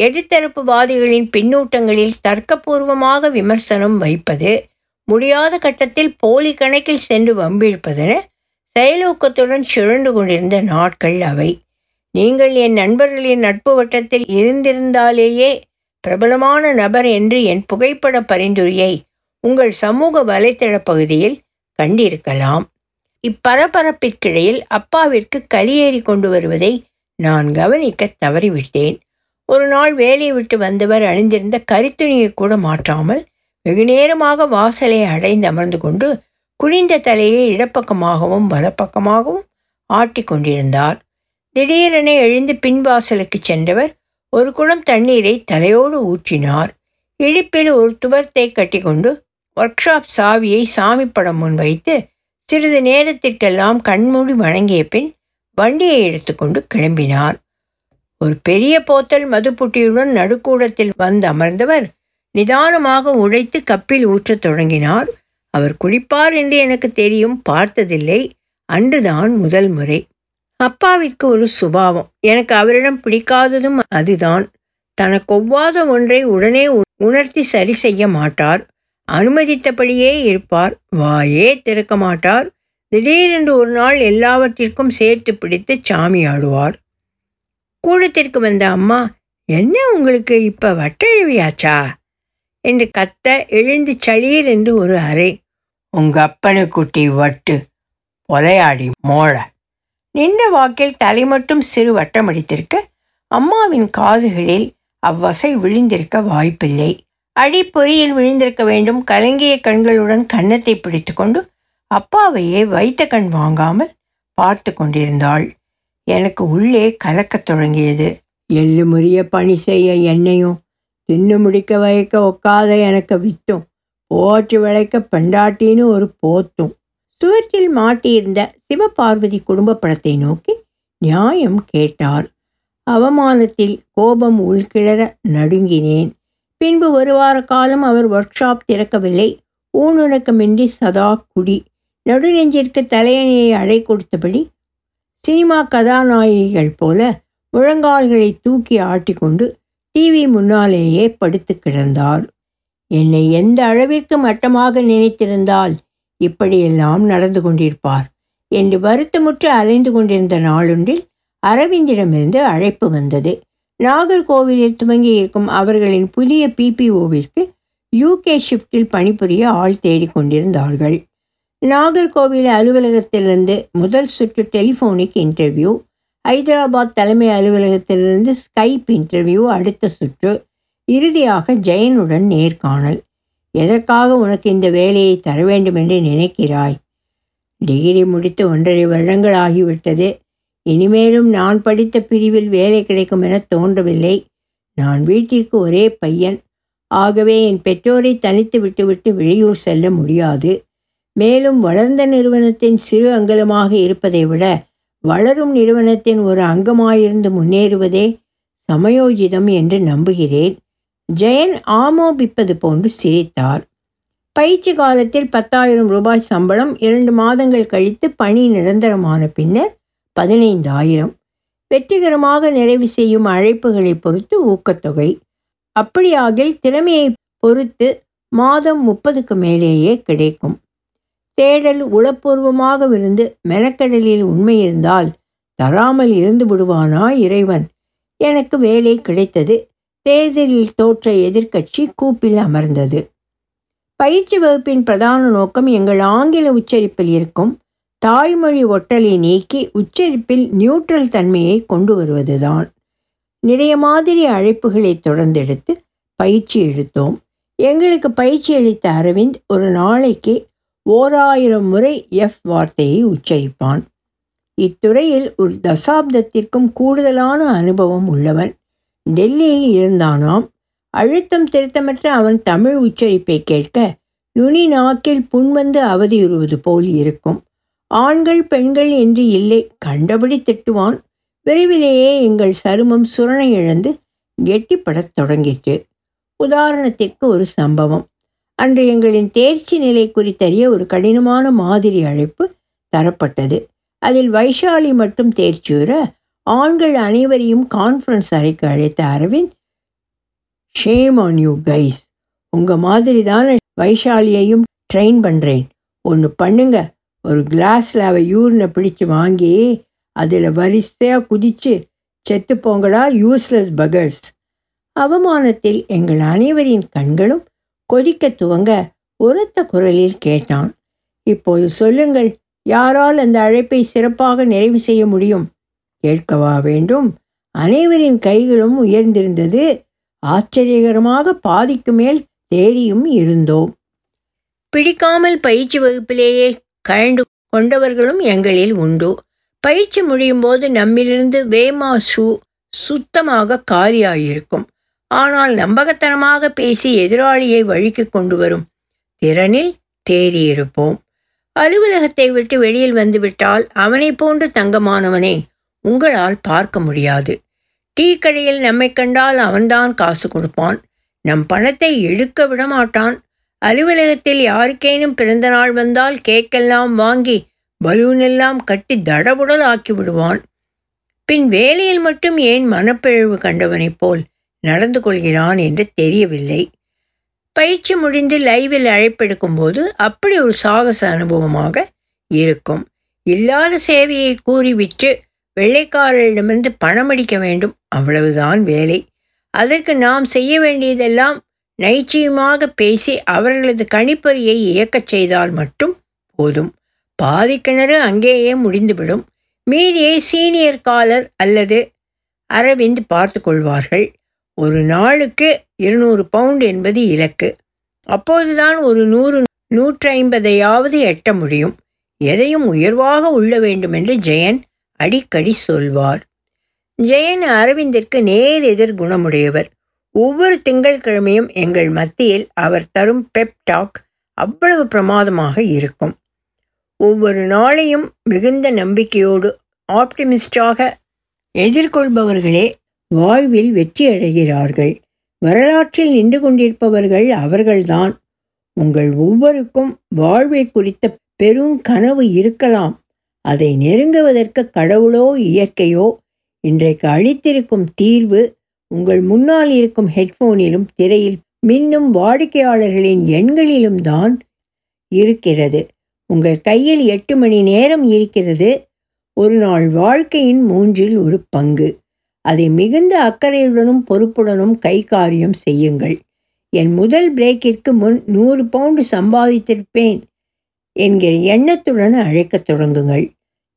எதிர்த்தரப்புவாதிகளின் பின்னூட்டங்களில் தர்க்கபூர்வமாக விமர்சனம் வைப்பது, முடியாத கட்டத்தில் போலி கணக்கில் சென்று வம்பிழ்ப்பதென செயலூக்கத்துடன் சுழண்டு கொண்டிருந்த நாட்கள் அவை. நீங்கள் என் நண்பர்களின் நட்பு வட்டத்தில் இருந்திருந்தாலேயே பிரபலமான நபர் என்று என் புகைப்பட பரிந்துரையை உங்கள் சமூக வலைத்தள பகுதியில் கண்டிருக்கலாம். இப்பரபரப்பிற்கிடையில் அப்பாவிற்கு கலியேறி கொண்டு வருவதை நான் கவனிக்க தவறிவிட்டேன். ஒரு நாள் வேலையை விட்டு வந்தவர் அணிந்திருந்த கரித்துணியை கூட மாற்றாமல் வெகுநேரமாக வாசலை அடைந்து அமர்ந்து கொண்டு குனிந்த தலையை இடப்பக்கமாகவும் வலப்பக்கமாகவும் ஆட்டி கொண்டிருந்தார். திடீரென எழுந்து பின்வாசலுக்கு சென்றவர் ஒரு குடம் தண்ணீரை தலையோடு ஊற்றினார். இடுப்பில் ஒரு துபத்தை கட்டி கொண்டு ஒர்க் ஷாப் சாவியை சாமி படம் முன் வைத்து சிறிது நேரத்திற்கெல்லாம் கண்மூடி வணங்கிய பின் வண்டியை எடுத்துக்கொண்டு கிளம்பினார். ஒரு பெரிய போத்தல் மதுப்புட்டியுடன் நடுக்கூடத்தில் வந்து அமர்ந்தவர் நிதானமாக உடைத்து கப்பில் ஊற்றத் தொடங்கினார். அவர் குடிப்பார் என்று எனக்கு தெரியும், பார்த்ததில்லை, அன்றுதான் முதல் முறை. அப்பாவிற்கு ஒரு சுபாவம், எனக்கு அவரிடம் பிடிக்காததும் அதுதான். தனக்கு ஒவ்வாத ஒன்றை உடனே உணர்த்தி சரி செய்ய மாட்டார். அனுமதித்தபடியே இருப்பார், வாயே திறக்க மாட்டார். திடீரென்று ஒரு நாள் எல்லாவற்றிற்கும் சேர்த்து பிடித்து சாமியாடுவார். கூடத்திற்கு வந்த அம்மா, என்ன உங்களுக்கு இப்போ வட்டெழுவியாச்சா என்று கத்த எழுந்து சளீர் என்று ஒரு அறை. உங்கள் அப்பனை குட்டி வட்டு பொலையாடி மோள நின்ற வாக்கில் தலை மட்டும் சிறு வட்டமடித்திருக்க அம்மாவின் காதுகளில் அவ்வசை விழுந்திருக்க வாய்ப்பில்லை. அடிப்பொறியில் விழுந்திருக்க வேண்டும். கலங்கிய கண்களுடன் கன்னத்தை பிடித்து கொண்டு அப்பாவையே வைத்த கண் வாங்காமல் பார்த்து கொண்டிருந்தாள். எனக்கு உள்ளே கலக்கத் தொடங்கியது. எள்ளு முறிய பணி செய்ய என்னையும் தின்னு முடிக்க வைக்க ஒக்காத எனக்கு வித்தும் போற்று விளைக்க பெண்டாட்டின்னு ஒரு போத்தும். சுவற்றில் மாட்டியிருந்த சிவபார்வதி குடும்ப படத்தை நோக்கி நியாயம் கேட்டார். அவமானத்தில் கோபம் உள்கிளற நடுங்கினேன். பின்பு 1 வார காலம் அவர் ஒர்க் ஷாப் திறக்கவில்லை. ஊனுறக்கமின்றி சதா குடி. நடுநெஞ்சிற்கு தலையணையை அடை கொடுத்தபடி சினிமா கதாநாயகிகள் போல முழங்கால்களை தூக்கி ஆட்டிக்கொண்டு டிவி முன்னாலேயே படுத்து கிடந்தார். என்னை எந்த அளவிற்கு மட்டமாக நினைத்திருந்தால் இப்படியெல்லாம் நடந்து கொண்டிருப்பார் என்று வருத்தமுற்று அலைந்து கொண்டிருந்த நாளொன்றில் அரவிந்திடமிருந்து அழைப்பு வந்தது. நாகர்கோவிலில் துவங்கியிருக்கும் அவர்களின் புதிய PPOவிற்கு யூகே ஷிஃப்டில் பணிபுரிய ஆள் தேடிக்கொண்டிருந்தார்கள். நாகர்கோவில் அலுவலகத்திலிருந்து முதல் சுற்று டெலிஃபோனிக் இன்டர்வியூ, ஹைதராபாத் தலைமை அலுவலகத்திலிருந்து ஸ்கைப் இன்டர்வியூ, அடுத்த சுற்று, இறுதியாக ஜெயனுடன் நேர்காணல். எதற்காக உனக்கு இந்த வேலையை தர வேண்டும் என்று நினைக்கிறாய்? டிகிரி முடித்து 1.5 வருடங்கள் ஆகிவிட்டது. இனிமேலும் நான் படித்த பிரிவில் வேலை கிடைக்கும் என தோன்றவில்லை. நான் வீட்டிற்கு ஒரே பையன். ஆகவே என் பெற்றோரை தனித்து விட்டுவிட்டு வெளியூர் செல்ல முடியாது. மேலும் வளர்ந்த நிறுவனத்தின் சிறு அங்கலமாக இருப்பதை விட வளரும் நிறுவனத்தின் ஒரு அங்கமாயிருந்து முன்னேறுவதே சமயோஜிதம் என்று நம்புகிறேன். ஜெயன் ஆமோபிப்பது போன்று சிரித்தார். பயிற்சி காலத்தில் 10,000 ரூபாய் சம்பளம். 2 மாதங்கள் கழித்து பணி நிரந்தரமான பின்னர் 15,000. வெற்றிகரமாக நிறைவு செய்யும் அழைப்புகளை பொறுத்து ஊக்கத்தொகை. அப்படியாகில் திறமையை பொறுத்து மாதம் 30க்கு மேலேயே கிடைக்கும். தேடல் உளப்பூர்வமாக விருந்து மெனக்கடலில் உண்மை இருந்தால் தராமல் இருந்து விடுவானா இறைவன்? எனக்கு வேலை கிடைத்தது. தேர்தலில் தோற்ற எதிர்க்கட்சி கூப்பில் அமர்ந்தது. பயிற்சி வகுப்பின் பிரதான நோக்கம் எங்கள் ஆங்கில உச்சரிப்பில் இருக்கும் தாய்மொழி ஒட்டலை நீக்கி உச்சரிப்பில் நியூட்ரல் தன்மையை கொண்டு வருவதுதான். நிறைய மாதிரி அழைப்புகளை தொடர்ந்தெடுத்து பயிற்சி எடுத்தோம். எங்களுக்கு பயிற்சி அளித்த அரவிந்த் ஒரு நாளைக்கு 1,000 முறை எஃப் வார்த்தையை உச்சரிப்பான். இத்துறையில் ஒரு 10 தசாப்தத்திற்கும் கூடுதலான அனுபவம் உள்ளவன். டெல்லியில் இருந்தானாம். அழுத்தம் திருத்தமற்ற அவன் தமிழ் உச்சரிப்பை கேட்க நுனி நாக்கில் புண்வந்து அவதியுறுவது போல் இருக்கும். ஆண்கள் பெண்கள் என்று இல்லை, கண்டபடி திட்டுவான். விரைவிலேயே எங்கள் சருமம் சுரணை இழந்து கெட்டிப்படத் தொடங்கிற்று. உதாரணத்திற்கு ஒரு சம்பவம். அன்று எங்களின் தேர்ச்சி நிலை குறித்தறிய ஒரு கடினமான மாதிரி அழைப்பு தரப்பட்டது. அதில் வைஷாலி மட்டும் தேர்ச்சியுற ஆண்கள் அனைவரையும் கான்ஃபரன்ஸ் அறைக்கு அழைத்த Aravind, shame on you guys, உங்கள் மாதிரி தான் வைஷாலியையும் ட்ரெயின் பண்ணுறேன். ஒன்று பண்ணுங்க, ஒரு கிளாஸில் அவள் யூரினை பிடிச்சி வாங்கி அதில் வரிசையாக குதித்து செத்துப்போங்களா யூஸ்லெஸ் பகர்ஸ். அவமானத்தில் எங்கள் அனைவரின் கண்களும் கொதிக்க துவங்க உரத்த குரலில் கேட்டான், இப்போது சொல்லுங்கள், யாரால் அந்த அழைப்பை சிறப்பாக நிறைவு செய்ய முடியும்? கேட்கவா வேண்டும்? அனைவரின் கைகளும் உயர்ந்திருந்தது. ஆச்சரியகரமாக பாதிக்கு மேல் தேறியும் இருந்தோம். பிடிக்காமல் பயிற்சி வகுப்பிலேயே கலந்து கொண்டவர்களும் எங்களில் உண்டு. பயிற்சி முடியும் போது நம்மிலிருந்து வேமா ஷூ சுத்தமாக காலியாயிருக்கும். ஆனால் நம்பகத்தனமாக பேசி எதிராளியை வழிக்கு கொண்டு வரும் திறனில் தேறியிருப்போம். அலுவலகத்தை விட்டு வெளியில் வந்துவிட்டால் அவனை போன்று தங்கமானவனை உங்களால் பார்க்க முடியாது. டீ கடையில் நம்மை கண்டால் அவன்தான் காசு கொடுப்பான். நம் பணத்தை எடுக்க விடமாட்டான். அலுவலகத்தில் யாருக்கேனும் பிறந்த நாள் வந்தால் கேக்கெல்லாம் வாங்கி பலூனெல்லாம் கட்டி தடபுடல் ஆக்கி விடுவான். பின் வேலையில் மட்டும் ஏன் மனப்பிழவு கண்டவனைப் போல் நடந்து கொள்கிறான் என்று தெரியவில்லை. பயிற்சி முடிந்து லைவில் அழைப்பெடுக்கும் போது அப்படி ஒரு சாகச அனுபவமாக இருக்கும். இல்லாத சேவையை கூறி விற்று வெள்ளைக்காரரிடமிருந்து பணமடிக்க வேண்டும், அவ்வளவுதான் வேலை. அதற்கு நாம் செய்ய வேண்டியதெல்லாம் நைச்சியமாக பேசி அவர்களது கணிப்பொறியை இயக்கச் செய்தால் மட்டும் போதும். பாதிக்கிணறு அங்கேயே முடிந்துவிடும். மீதியை சீனியர் காலர் அல்லது அரவிந்த் பார்த்து கொள்வார்கள். ஒரு நாளுக்கு 200 பவுண்ட் என்பது இலக்கு. அப்போதுதான் ஒரு 100-150ஐயாவது எட்ட முடியும். எதையும் உயர்வாக உள்ள வேண்டுமென்று ஜெயன் அடிக்கடி சொல்வார். ஜெயன் அரவிந்திற்கு நேர் எதிர் குணமுடையவர். ஒவ்வொரு திங்கட்கிழமையும் எங்கள் மத்தியில் அவர் தரும் பெப்டாக் அவ்வளவு பிரமாதமாக இருக்கும். ஒவ்வொரு நாளையும் மிகுந்த நம்பிக்கையோடு ஆப்டிமிஸ்டாக எதிர்கொள்பவர்களே வாழ்வில் வெற்றியடைகிறார்கள். வரலாற்றில் நின்று கொண்டிருப்பவர்கள் அவர்கள்தான். உங்கள் ஒவ்வொருக்கும் வாழ்வை குறித்த பெரும் கனவு இருக்கலாம். அதை நெருங்குவதற்கு கடவுளோ இயற்கையோ இன்றைக்கு அளித்திருக்கும் தீர்வு உங்கள் முன்னால் இருக்கும் ஹெட்ஃபோனிலும் திரையில் மின்னும் வாடிக்கையாளர்களின் எண்களிலும் தான் இருக்கிறது. உங்கள் கையில் 8 மணி நேரம் இருக்கிறது. ஒரு நாள் வாழ்க்கையின் 3/4 பங்கு. அதை மிகுந்த அக்கறையுடனும் பொறுப்புடனும் கைகாரியம் செய்யுங்கள். என் முதல் பிரேக்கிற்கு முன் 100 பவுண்டு சம்பாதித்திருப்பேன் என்கிற எண்ணத்துடன் அழைக்கத் தொடங்குங்கள்.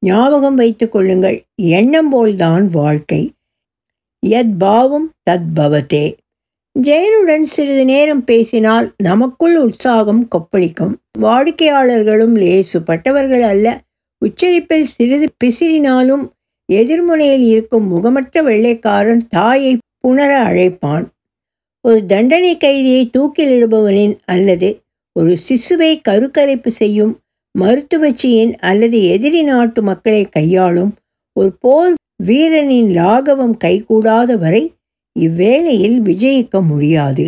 ஞாபகம் வைத்து கொள்ளுங்கள், எண்ணம் போல்தான் வாழ்க்கை. யத் பாவம் தத் பவத்தே. ஜெயனுடன் சிறிது நேரம் பேசினால் நமக்குள் உற்சாகம் கொப்பளிக்கும். வாடிக்கையாளர்களும் லேசுப்பட்டவர்கள் அல்ல. உச்சரிப்பில் சிறிது பிசிறினாலும் எதிர்முனையில் இருக்கும் முகமற்ற வெள்ளைக்காரன் தாயை புணர அழைப்பான். ஒரு தண்டனை கைதியை தூக்கிலிடுபவனின் அல்லது ஒரு சிசுவை கருக்கலைப்பு செய்யும் மருத்துவச்சியின் அல்லது எதிரி நாட்டு மக்களை கையாளும் ஒரு போர் வீரனின் லாகவம் கைகூடாத வரை இவ்வேளையில் விஜயிக்க முடியாது.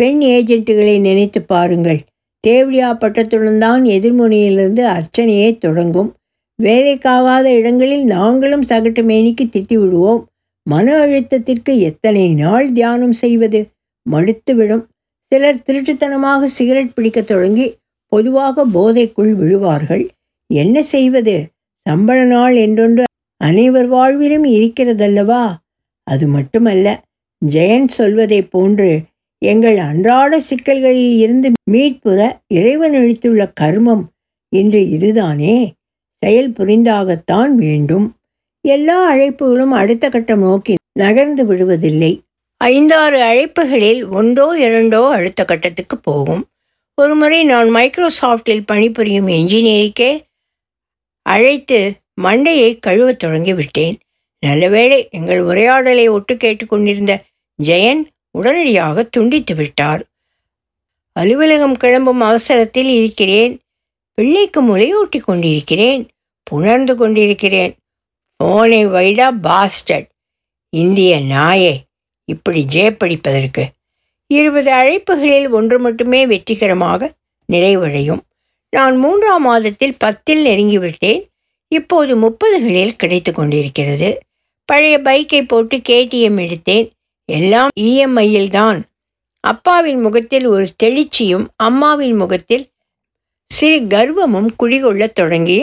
பெண் ஏஜென்ட்டுகளை நினைத்து பாருங்கள். தேவடியா பட்டத்துடன் தான் எதிர்முனையிலிருந்து அர்ச்சனையே தொடங்கும். வேலைக்காவாத இடங்களில் நாங்களும் சகட்டு மேனிக்கு திட்டி விடுவோம். மன அழுத்தத்திற்கு எத்தனை நாள் தியானம் செய்வது? மடுத்துவிடும். சிலர் திருட்டுத்தனமாக சிகரெட் பிடிக்க தொடங்கி பொதுவாக போதைக்குள் விழுவார்கள். என்ன செய்வது? சம்பள நாள் என்றொன்று அனைவர் வாழ்விலும் இருக்கிறதல்லவா? அது மட்டுமல்ல, ஜெயன் சொல்வதை போன்று எங்கள் அன்றாட சிக்கல்களில் இருந்து மீட்புற இறைவன் அளித்துள்ள கர்மம் இன்று இதுதானே. செயல் புரிந்தாகத்தான் வேண்டும். எல்லா அழைப்புகளும் அடுத்த கட்டம் நோக்கி நகர்ந்து விடுவதில்லை. 5-6 அழைப்புகளில் 1-2 அடுத்த கட்டத்துக்கு போகும். ஒருமுறை நான் மைக்ரோசாஃப்டில் பணிபுரியும் என்ஜினியருக்கே அழைத்து மண்டையை கழுவத் தொடங்கிவிட்டேன். நல்லவேளை எங்கள் உரையாடலை ஒட்டு கேட்டுக்கொண்டிருந்த ஜெயன் உடனடியாக துண்டித்து விட்டார். அலுவலகம் கிளம்பும் அவசரத்தில் இருக்கிறேன். பிள்ளைக்கு முளையூட்டி கொண்டிருக்கிறேன். புணர்ந்து கொண்டிருக்கிறேன். போனை வைடா பாஸ்டட், இந்திய நாயே, இப்படி ஜெயப்படிப்பதற்கு. 20 அழைப்புகளில் 1 மட்டுமே வெற்றிகரமாக நிறைவடையும். நான் 3ஆம் மாதத்தில் 10இல் நெருங்கிவிட்டேன். இப்போது 30களில் கிடைத்து கொண்டிருக்கிறது. பழைய பைக்கை போட்டு KTM எடுத்தேன். எல்லாம் EMIயில் தான். அப்பாவின் முகத்தில் ஒரு தெளிச்சியும் அம்மாவின் முகத்தில் சிறு கர்வமும் குடிகொள்ளத் தொடங்கிய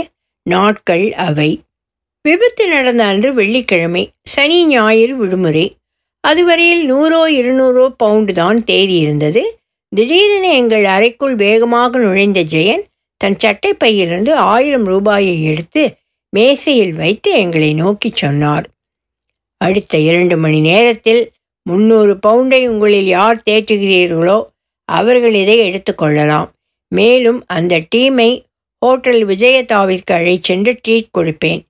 நாட்கள் அவை. விபத்து நடந்த அன்று வெள்ளிக்கிழமை, சனி ஞாயிறு விடுமுறை. அதுவரையில் 100-200 பவுண்டு தான் தேறியிருந்தது. திடீரென எங்கள் அறைக்குள் வேகமாக நுழைந்த ஜெயன் தன் சட்டை பையிலிருந்து 1000 ரூபாயை எடுத்து மேசையில் வைத்து எங்களை நோக்கி சொன்னார், அடுத்த 2 மணி நேரத்தில் 300 பவுண்டை உங்களில் யார் தேற்றுகிறீர்களோ அவர்கள் இதை எடுத்துக்கொள்ளலாம். மேலும் அந்த டீமை ஹோட்டல் விஜயதாவிற்கு அழைச்சென்று ட்ரீட் கொடுப்பேன்.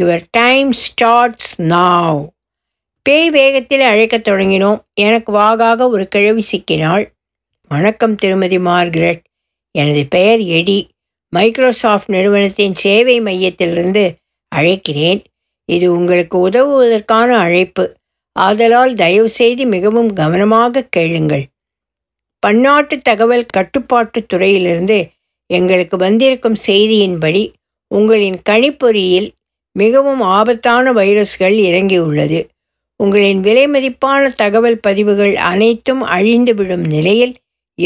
Your time starts now. பேய் வேகத்தில் அழைக்கத் தொடங்கினோம். எனக்கு வாகாக ஒரு கிழவி சிக்கினாள். வணக்கம் திருமதி மார்கரெட், எனது பெயர் எடி. மைக்ரோசாஃப்ட் நிறுவனத்தின் சேவை மையத்திலிருந்து அழைக்கிறேன். இது உங்களுக்கு உதவுவதற்கான அழைப்பு. ஆதலால் தயவுசெய்து மிகவும் கவனமாக கேளுங்கள். பன்னாட்டு தகவல் கட்டுப்பாட்டுத் துறையிலிருந்து எங்களுக்கு வந்திருக்கும் செய்தியின்படி உங்களின் கணிப்பொறியில் மிகவும் ஆபத்தான வைரஸ்கள் இறங்கியுள்ளது. உங்களின் விலைமதிப்பான தகவல் பதிவுகள் அனைத்தும் அழிந்துவிடும் நிலையில்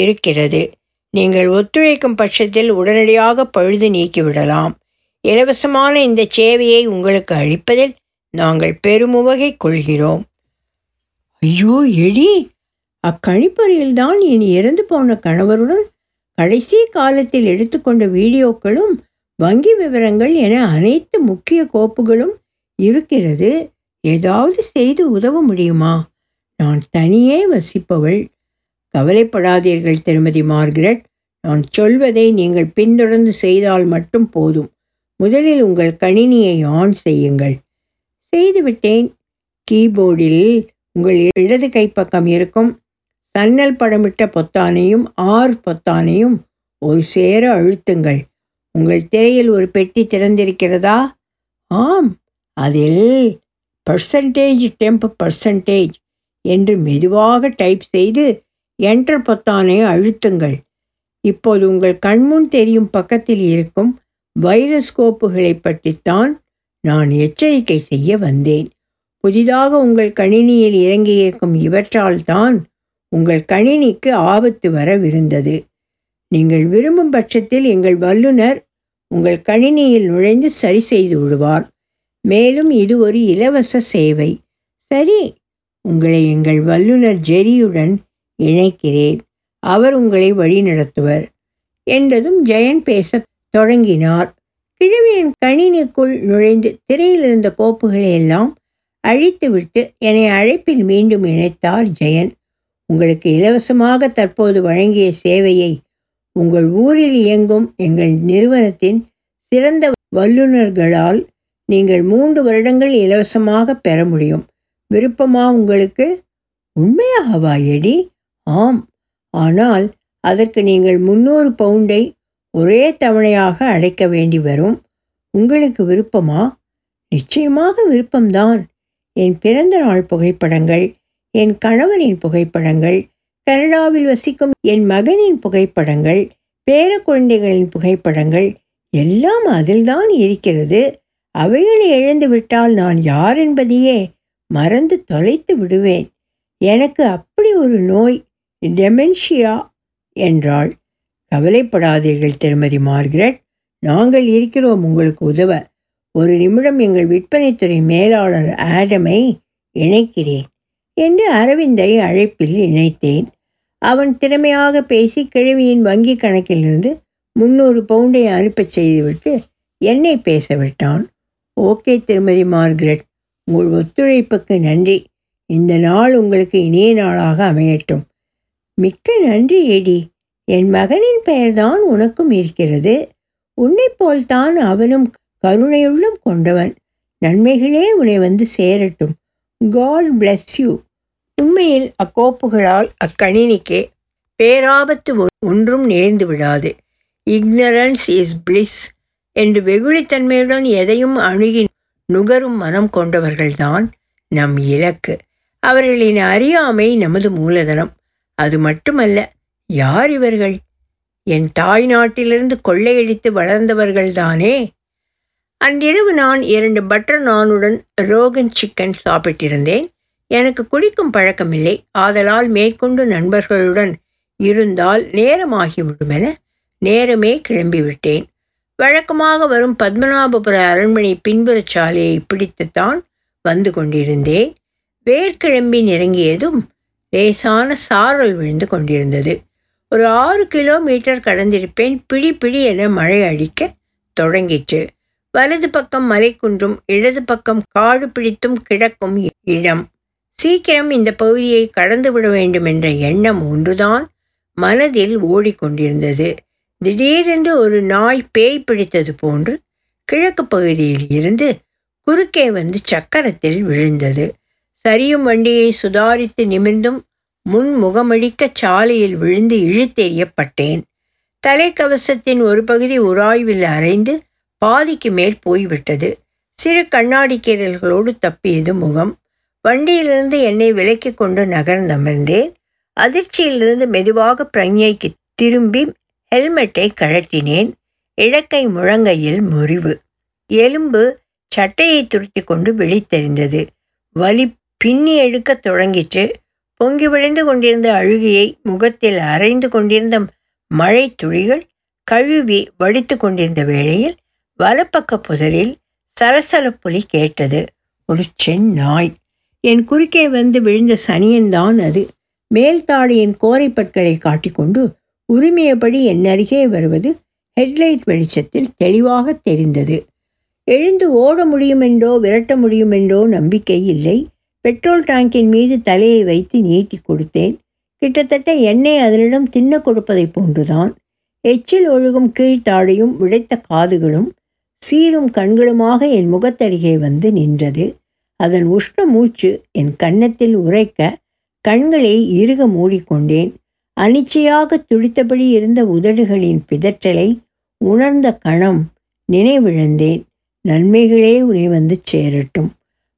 இருக்கிறது. நீங்கள் ஒத்துழைக்கும் பட்சத்தில் உடனடியாக பழுது நீக்கிவிடலாம். இலவசமான இந்த சேவையை உங்களுக்கு அளிப்பதில் நாங்கள் பெருமுவகை கொள்கிறோம். ஐயோ எடி, அக்கணிப்பொறியில்தான் இனி இறந்து போன கணவருடன் கடைசி காலத்தில் எடுத்துக்கொண்ட வீடியோக்களும் வங்கி விவரங்கள் என அனைத்து முக்கிய கோப்புகளும் இருக்கிறது. ஏதாவது செய்து உதவ முடியுமா? நான் தனியே வசிப்பவள். கவலைப்படாதீர்கள் திருமதி மார்கரெட், நான் சொல்வதை நீங்கள் பின்தொடர்ந்து செய்தால் மட்டும் போதும். முதலில் உங்கள் கணினியை ஆன் செய்யுங்கள். செய்துவிட்டேன். கீபோர்டில் உங்கள் இடது கைப்பக்கம் இருக்கும் சன்னல் படமிட்ட பொத்தானையும் R பொத்தானையும் ஒரு சேர அழுத்துங்கள். உங்கள் திரையில் ஒரு பெட்டி திறந்திருக்கிறதா? ஆம், அதில் %temp% என்று மெதுவாக டைப் செய்து என்டர் பொத்தானை அழுத்துங்கள். இப்போது உங்கள் கண்முன் தெரியும் பக்கத்தில் இருக்கும் வைரஸ் கோப்புகளை பற்றித்தான் நான் எச்சரிக்கை செய்ய வந்தேன். புதிதாக உங்கள் கணினியில் இறங்கியிருக்கும் இவற்றால்தான் உங்கள் கணினிக்கு ஆபத்து வரவிருந்தது. நீங்கள் விரும்பும் பட்சத்தில் எங்கள் வல்லுநர் உங்கள் கணினியில் நுழைந்து சரி செய்து விடுவார். மேலும் இது ஒரு இலவச சேவை. சரி, உங்களை எங்கள் வல்லுநர் ஜெரியுடன் இணைக்கிறேன், அவர் உங்களை வழி நடத்துவர் என்றதும் ஜெயன் பேசத் தொடங்கினார். கிழவியின் கணினிக்குள் நுழைந்து திரையில் இருந்த கோப்புகளையெல்லாம் அழித்துவிட்டு என்னை அழைப்பில் மீண்டும் இணைத்தார் ஜெயன். உங்களுக்கு இலவசமாக தற்போது வழங்கிய சேவையை உங்கள் ஊரில் இயங்கும் எங்கள் நிறுவனத்தின் சிறந்த வல்லுநர்களால் நீங்கள் 3 வருடங்கள் இலவசமாக பெற முடியும். விருப்பமா உங்களுக்கு? உண்மையாகவா எடி? ஆம், ஆனால் அதற்கு நீங்கள் 300 பவுண்டை ஒரே தவணையாக அடைக்க வேண்டி வரும். உங்களுக்கு விருப்பமா? நிச்சயமாக விருப்பம்தான். என் பிறந்த நாள் புகைப்படங்கள், என் கணவனின் புகைப்படங்கள், கனடாவில் வசிக்கும் என் மகனின் புகைப்படங்கள், பேர குழந்தைகளின் புகைப்படங்கள் எல்லாம் அதில்தான் இருக்கிறது. அவைகளை இழந்துவிட்டால் நான் யார் என்பதையே மறந்து தொலைத்து விடுவேன். எனக்கு அப்படி ஒரு நோய், டெமென்ஷியா என்றாள். கவலைப்படாதீர்கள் திருமதி மார்கரெட், நாங்கள் இருக்கிறோம் உங்களுக்கு உதவ. ஒரு நிமிடம் எங்கள் விற்பனைத்துறை மேலாளர் ஆடமை இணைக்கிறேன் என்று அரவிந்தை அழைப்பில் இணைத்தேன். அவன் திறமையாக பேசி கிழவியின் வங்கி கணக்கிலிருந்து 300 பவுண்டை அனுப்பச் செய்துவிட்டு என்னை பேச விட்டான். ஓகே திருமதி மார்கரெட், உங்கள் ஒத்துழைப்புக்கு நன்றி. இந்த நாள் உங்களுக்கு இனிய நாளாக அமையட்டும். மிக்க நன்றி ஏடி. என் மகனின் பெயர்தான் உனக்கும் இருக்கிறது. உன்னைப்போல்தான் அவனும் கருணையுள்ளம் கொண்டவன். நன்மைகளே உன்னை வந்து சேரட்டும். God bless you. உண்மையில் அக்கோப்புகளால் அக்கணினிக்கு பேராபத்து ஒன்றும் நேர்ந்து விடாது. இக்னரன்ஸ் இஸ் பிளிஸ் என்று வெகுளித்தன்மையுடன் எதையும் அணுகி நுகரும் மனம் கொண்டவர்கள்தான் நம் இலக்கு. அவர்களின் அறியாமை நமது மூலதனம். அது மட்டுமல்ல, யார் இவர்கள்? என் தாய் நாட்டிலிருந்து கொள்ளையடித்து வளர்ந்தவர்கள்தானே. அன்றிரவு நான் 2 பட்டர் நானுடன் ரோகன் சிக்கன் சாப்பிட்டிருந்தேன். எனக்கு குடிக்கும் பழக்கமில்லை. ஆதலால் மேற்கொண்டு நண்பர்களுடன் இருந்தால் நேரமாகிவிடுமென நேரமே கிளம்பிவிட்டேன். வழக்கமாக வரும் பத்மநாபபுர அரண்மனை பின்புறச் சாலையை பிடித்துத்தான் வந்து கொண்டிருந்தேன். வேர்க்கிளம்பி நெருங்கியதும் லேசான சாரல் விழுந்து கொண்டிருந்தது. ஒரு 6 கிலோமீட்டர் கடந்திருப்பேன். பிடி என மழை அடிக்க தொடங்கிற்று. வலது பக்கம் மலைக்குன்றும் இடது பக்கம் காடு பிடித்தும் கிடக்கும் இடம். சீக்கிரம் இந்த பகுதியை கடந்துவிட வேண்டும் என்ற எண்ணம் ஒன்றுதான் மனதில் ஓடிக்கொண்டிருந்தது. திடீரென்று ஒரு நாய் பேய் பிடித்தது போன்று கிழக்கு பகுதியில் இருந்து குறுக்கே வந்து சக்கரத்தில் விழுந்தது. சரியும் வண்டியை சுதாரித்து நிமிர்ந்தும் முன்முகமழிக்க சாலையில் விழுந்து இழுத்தெறியப்பட்டேன். தலைக்கவசத்தின் ஒரு பகுதி உராய்வில் அரைந்து பாதிக்கு மேல் போய்விட்டது. சிறு கண்ணாடி கீரல்களோடு தப்பியது முகம். வண்டியிலிருந்து என்னை விலக்கி கொண்டு நகர்ந்தமர்ந்தேன். அதிர்ச்சியிலிருந்து மெதுவாக பிரஞ்ஞைக்கு திரும்பி ஹெல்மெட்டை கழட்டினேன். இடக்கை முழங்கையில் முறிவு, எலும்பு சட்டையை துருத்தி கொண்டு விழித்தெறிந்தது. வலி பின்னி எடுக்கத் தொடங்கிற்று. பொங்கி விழுந்து கொண்டிருந்த அழுகையை, முகத்தில் அரைந்து கொண்டிருந்த மழை துளிகள் கழுவி வடித்து கொண்டிருந்த வேளையில் வலப்பக்க புதரில் சலசலப்புலி கேட்டது. ஒரு சென் நாய் என் குறுக்கே வந்து விழுந்த சனியன்தான் அது. மேல்தாடியின் கோரைப்பற்களை காட்டிக்கொண்டு உரிமையபடி என் அருகே வருவது ஹெட்லைட் வெளிச்சத்தில் தெளிவாக தெரிந்தது. எழுந்து ஓட முடியுமென்றோ விரட்ட முடியுமென்றோ நம்பிக்கை இல்லை. பெட்ரோல் டேங்கின் மீது தலையை வைத்து நீட்டி கொடுத்தேன். கிட்டத்தட்ட என்னை அதனிடம் தின்ன கொடுப்பதை போன்றுதான். எச்சில் ஒழுகும் கீழ்த்தாடையும் உடைத்த காதுகளும் சீரும் கண்களுமாக என் முகத்தருகே வந்து நின்றது. அதன் உஷ்ண மூச்சு என் கன்னத்தில் உரைக்க கண்களை இறுக மூடிக்கொண்டேன். அனிச்சையாக துடித்தபடி இருந்த உதடுகளின் பிதற்றலை உணர்ந்த கணம் நினைவிழந்தேன். நன்மைகளே உன்னை வந்து சேரட்டும்.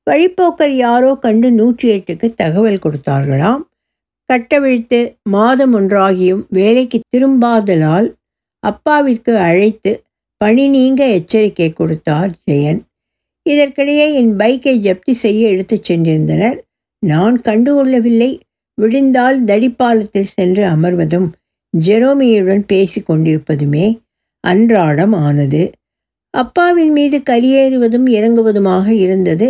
வழிப்போக்கர் யாரோ கண்டு 108க்கு தகவல் கொடுத்தார்களாம். கட்டவிழ்த்து மாதம் ஒன்றாகியும் வேலைக்கு திரும்பாதலால் அப்பாவிற்கு அழைத்து பணி நீங்க எச்சரிக்கை கொடுத்தார் ஜெயன். இதற்கிடையே என் பைக்கை ஜப்தி செய்ய எடுத்துச் சென்றிருந்தனர். நான் கண்டுகொள்ளவில்லை. விடிந்தால் தடிப்பாலத்தில் சென்று அமர்வதும் ஜெரோமியுடன் பேசி கொண்டிருப்பதுமே அன்றாடம் ஆனது. அப்பாவின் மீது கலியேறுவதும் இறங்குவதுமாக இருந்தது.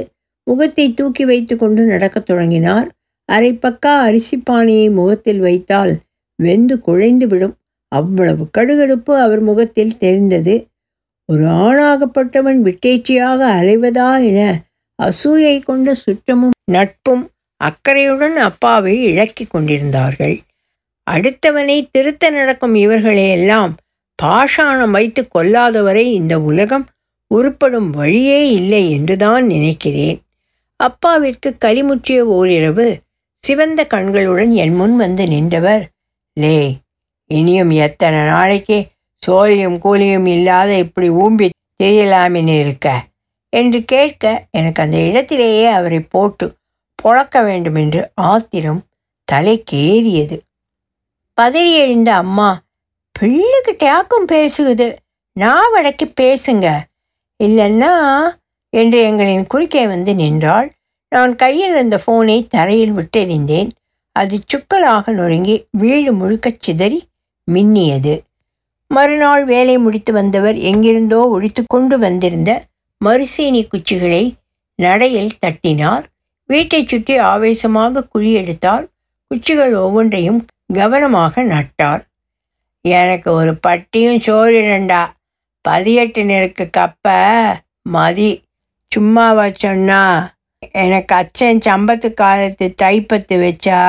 முகத்தை தூக்கி வைத்து கொண்டு நடக்கத் தொடங்கினார். அரைப்பக்கா அரிசி பானையை முகத்தில் வைத்தால் வெந்து குழைந்து விடும். அவ்வளவு கடுகடுப்பு அவர் முகத்தில் தெரிந்தது. ஒரு ஆணாகப்பட்டவன் விட்டேச்சியாக அலைவதா என அசூயை கொண்ட சுற்றமும் நட்பும் அக்கறையுடன் அப்பாவை இழக்கி கொண்டிருந்தார்கள். அடுத்தவனை திருத்த நடக்கும் இவர்களையெல்லாம் பாஷாணம் வைத்து கொல்லாதவரை இந்த உலகம் உருப்படும் வழியே இல்லை என்றுதான் நினைக்கிறேன். அப்பாவிற்கு கலிமுற்றிய ஓரிரவு சிவந்த கண்களுடன் என் முன் வந்து நின்றவர், லே, இனியும் எத்தனை நாளைக்கே சோழியும் கூலியும் இல்லாத இப்படி ஊம்பி தெரியலாமின்னு இருக்க என்று கேட்க எனக்கு அந்த இடத்திலேயே அவரை போட்டு பொழக்க வேண்டுமென்று ஆத்திரம் தலைக்கேறியது. பதறி எழுந்த அம்மா, பிள்ளைகிட்டையாக்கும் பேசுகுது, நான் வடக்கி பேசுங்க இல்லைன்னா என்று எங்களின் குறுக்கே வந்து நின்றாள். நான் கையில் இருந்த ஃபோனை தரையில் விட்டெறிந்தேன். அது சுக்கலாக நொறுங்கி வீடு முழுக்க சிதறி மின்னியது. மறுநாள் வேலை முடித்து வந்தவர் எங்கிருந்தோ ஒழித்து கொண்டு வந்திருந்த மறுசீனி குச்சிகளை நடையில் தட்டினார். வீட்டை சுற்றி ஆவேசமாக குழியெடுத்தார். குச்சிகள் ஒவ்வொன்றையும் கவனமாக நட்டார். எனக்கு ஒரு பட்டியும் சோறிடண்டா, 18 நெருக்கு கப்பை மதி, சும்மாவா சொன்னா? எனக்கு அச்சன் சம்பத்து காலத்து தைப்பத்து வச்சா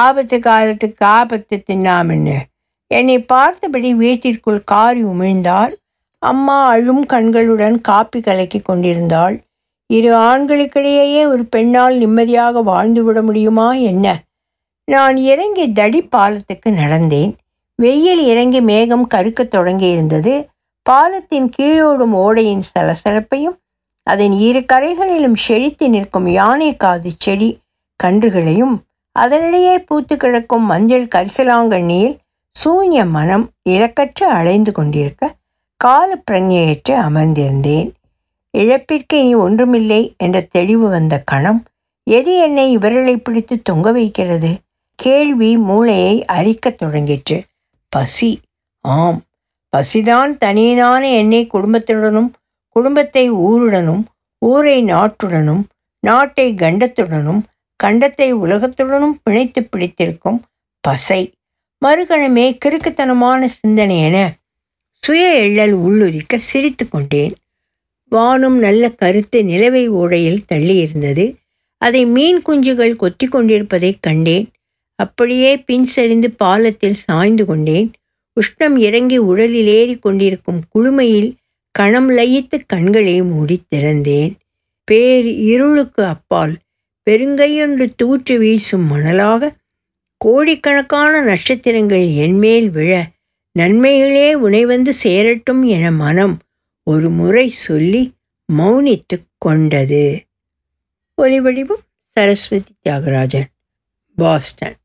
ஆபத்து காலத்து காபத்து தின்னாமின்னு என்னை பார்த்தபடி வீட்டிற்குள் காரி உமிழ்ந்தாள். அம்மா அழும் கண்களுடன் காப்பி கலக்கி கொண்டிருந்தாள். 2 ஆண்களுக்கிடையே ஒரு பெண்ணால் நிம்மதியாக வாழ்ந்துவிட முடியுமா என்ன? நான் இறங்கி தடி பாலத்துக்கு நடந்தேன். வெயில் இறங்கி மேகம் கருக்கத் தொடங்கியிருந்தது. பாலத்தின் கீழோடும் ஓடையின் சலசலப்பையும் அதன் இரு கரைகளிலும் செழித்து நிற்கும் யானை காது செடி கன்றுகளையும் அதனிடையே பூத்து கிடக்கும் மஞ்சள் கரிசலாங்கண்ணியில் சூன்ய மனம் இலக்கற்று அலைந்து கொண்டிருக்க கால பிரஞையற்று அமர்ந்திருந்தேன். இழப்பிற்கு இனி ஒன்றுமில்லை என்ற தெளிவு வந்த கணம் எது என்னை இவர்களை பிடித்து தொங்க வைக்கிறது? கேள்வி மூளையை அரிக்கத் தொடங்கிற்று. பசி, ஆம் பசிதான் தனியனான என்னை குடும்பத்துடனும், குடும்பத்தை ஊருடனும், ஊரை நாட்டுடனும், நாட்டை கண்டத்துடனும், கண்டத்தை உலகத்துடனும் பிணைத்து பிடித்திருக்கும் பசை. மறுகணமே கிறுக்குத்தனமான சிந்தனை என சுய எள்ளல் உள்ளுரிக்க சிரித்து கொண்டேன். வானும் நல்ல கருத்து நிலவை ஓடையில் தள்ளியிருந்தது. அதை மீன் குஞ்சுகள் கொத்தி கொண்டிருப்பதை கண்டேன். அப்படியே பின் சரிந்து பாலத்தில் சாய்ந்து கொண்டேன். உஷ்ணம் இறங்கி உடலில் ஏறி கொண்டிருக்கும் குளுமையில் கணம் லயித்து கண்களை மூடி திறந்தேன். பேர் இருளுக்கு அப்பால் பெருங்கையொன்று தூற்று வீசும் மணலாக கோடிக்கணக்கான நட்சத்திரங்கள் என்மேல் விழ, நன்மைகளே உனை வந்து சேரட்டும் என மனம் ஒரு முறை சொல்லி மௌனித்து கொண்டது. ஒலிவடிவும் சரஸ்வதி தியாகராஜன், பாஸ்டன்.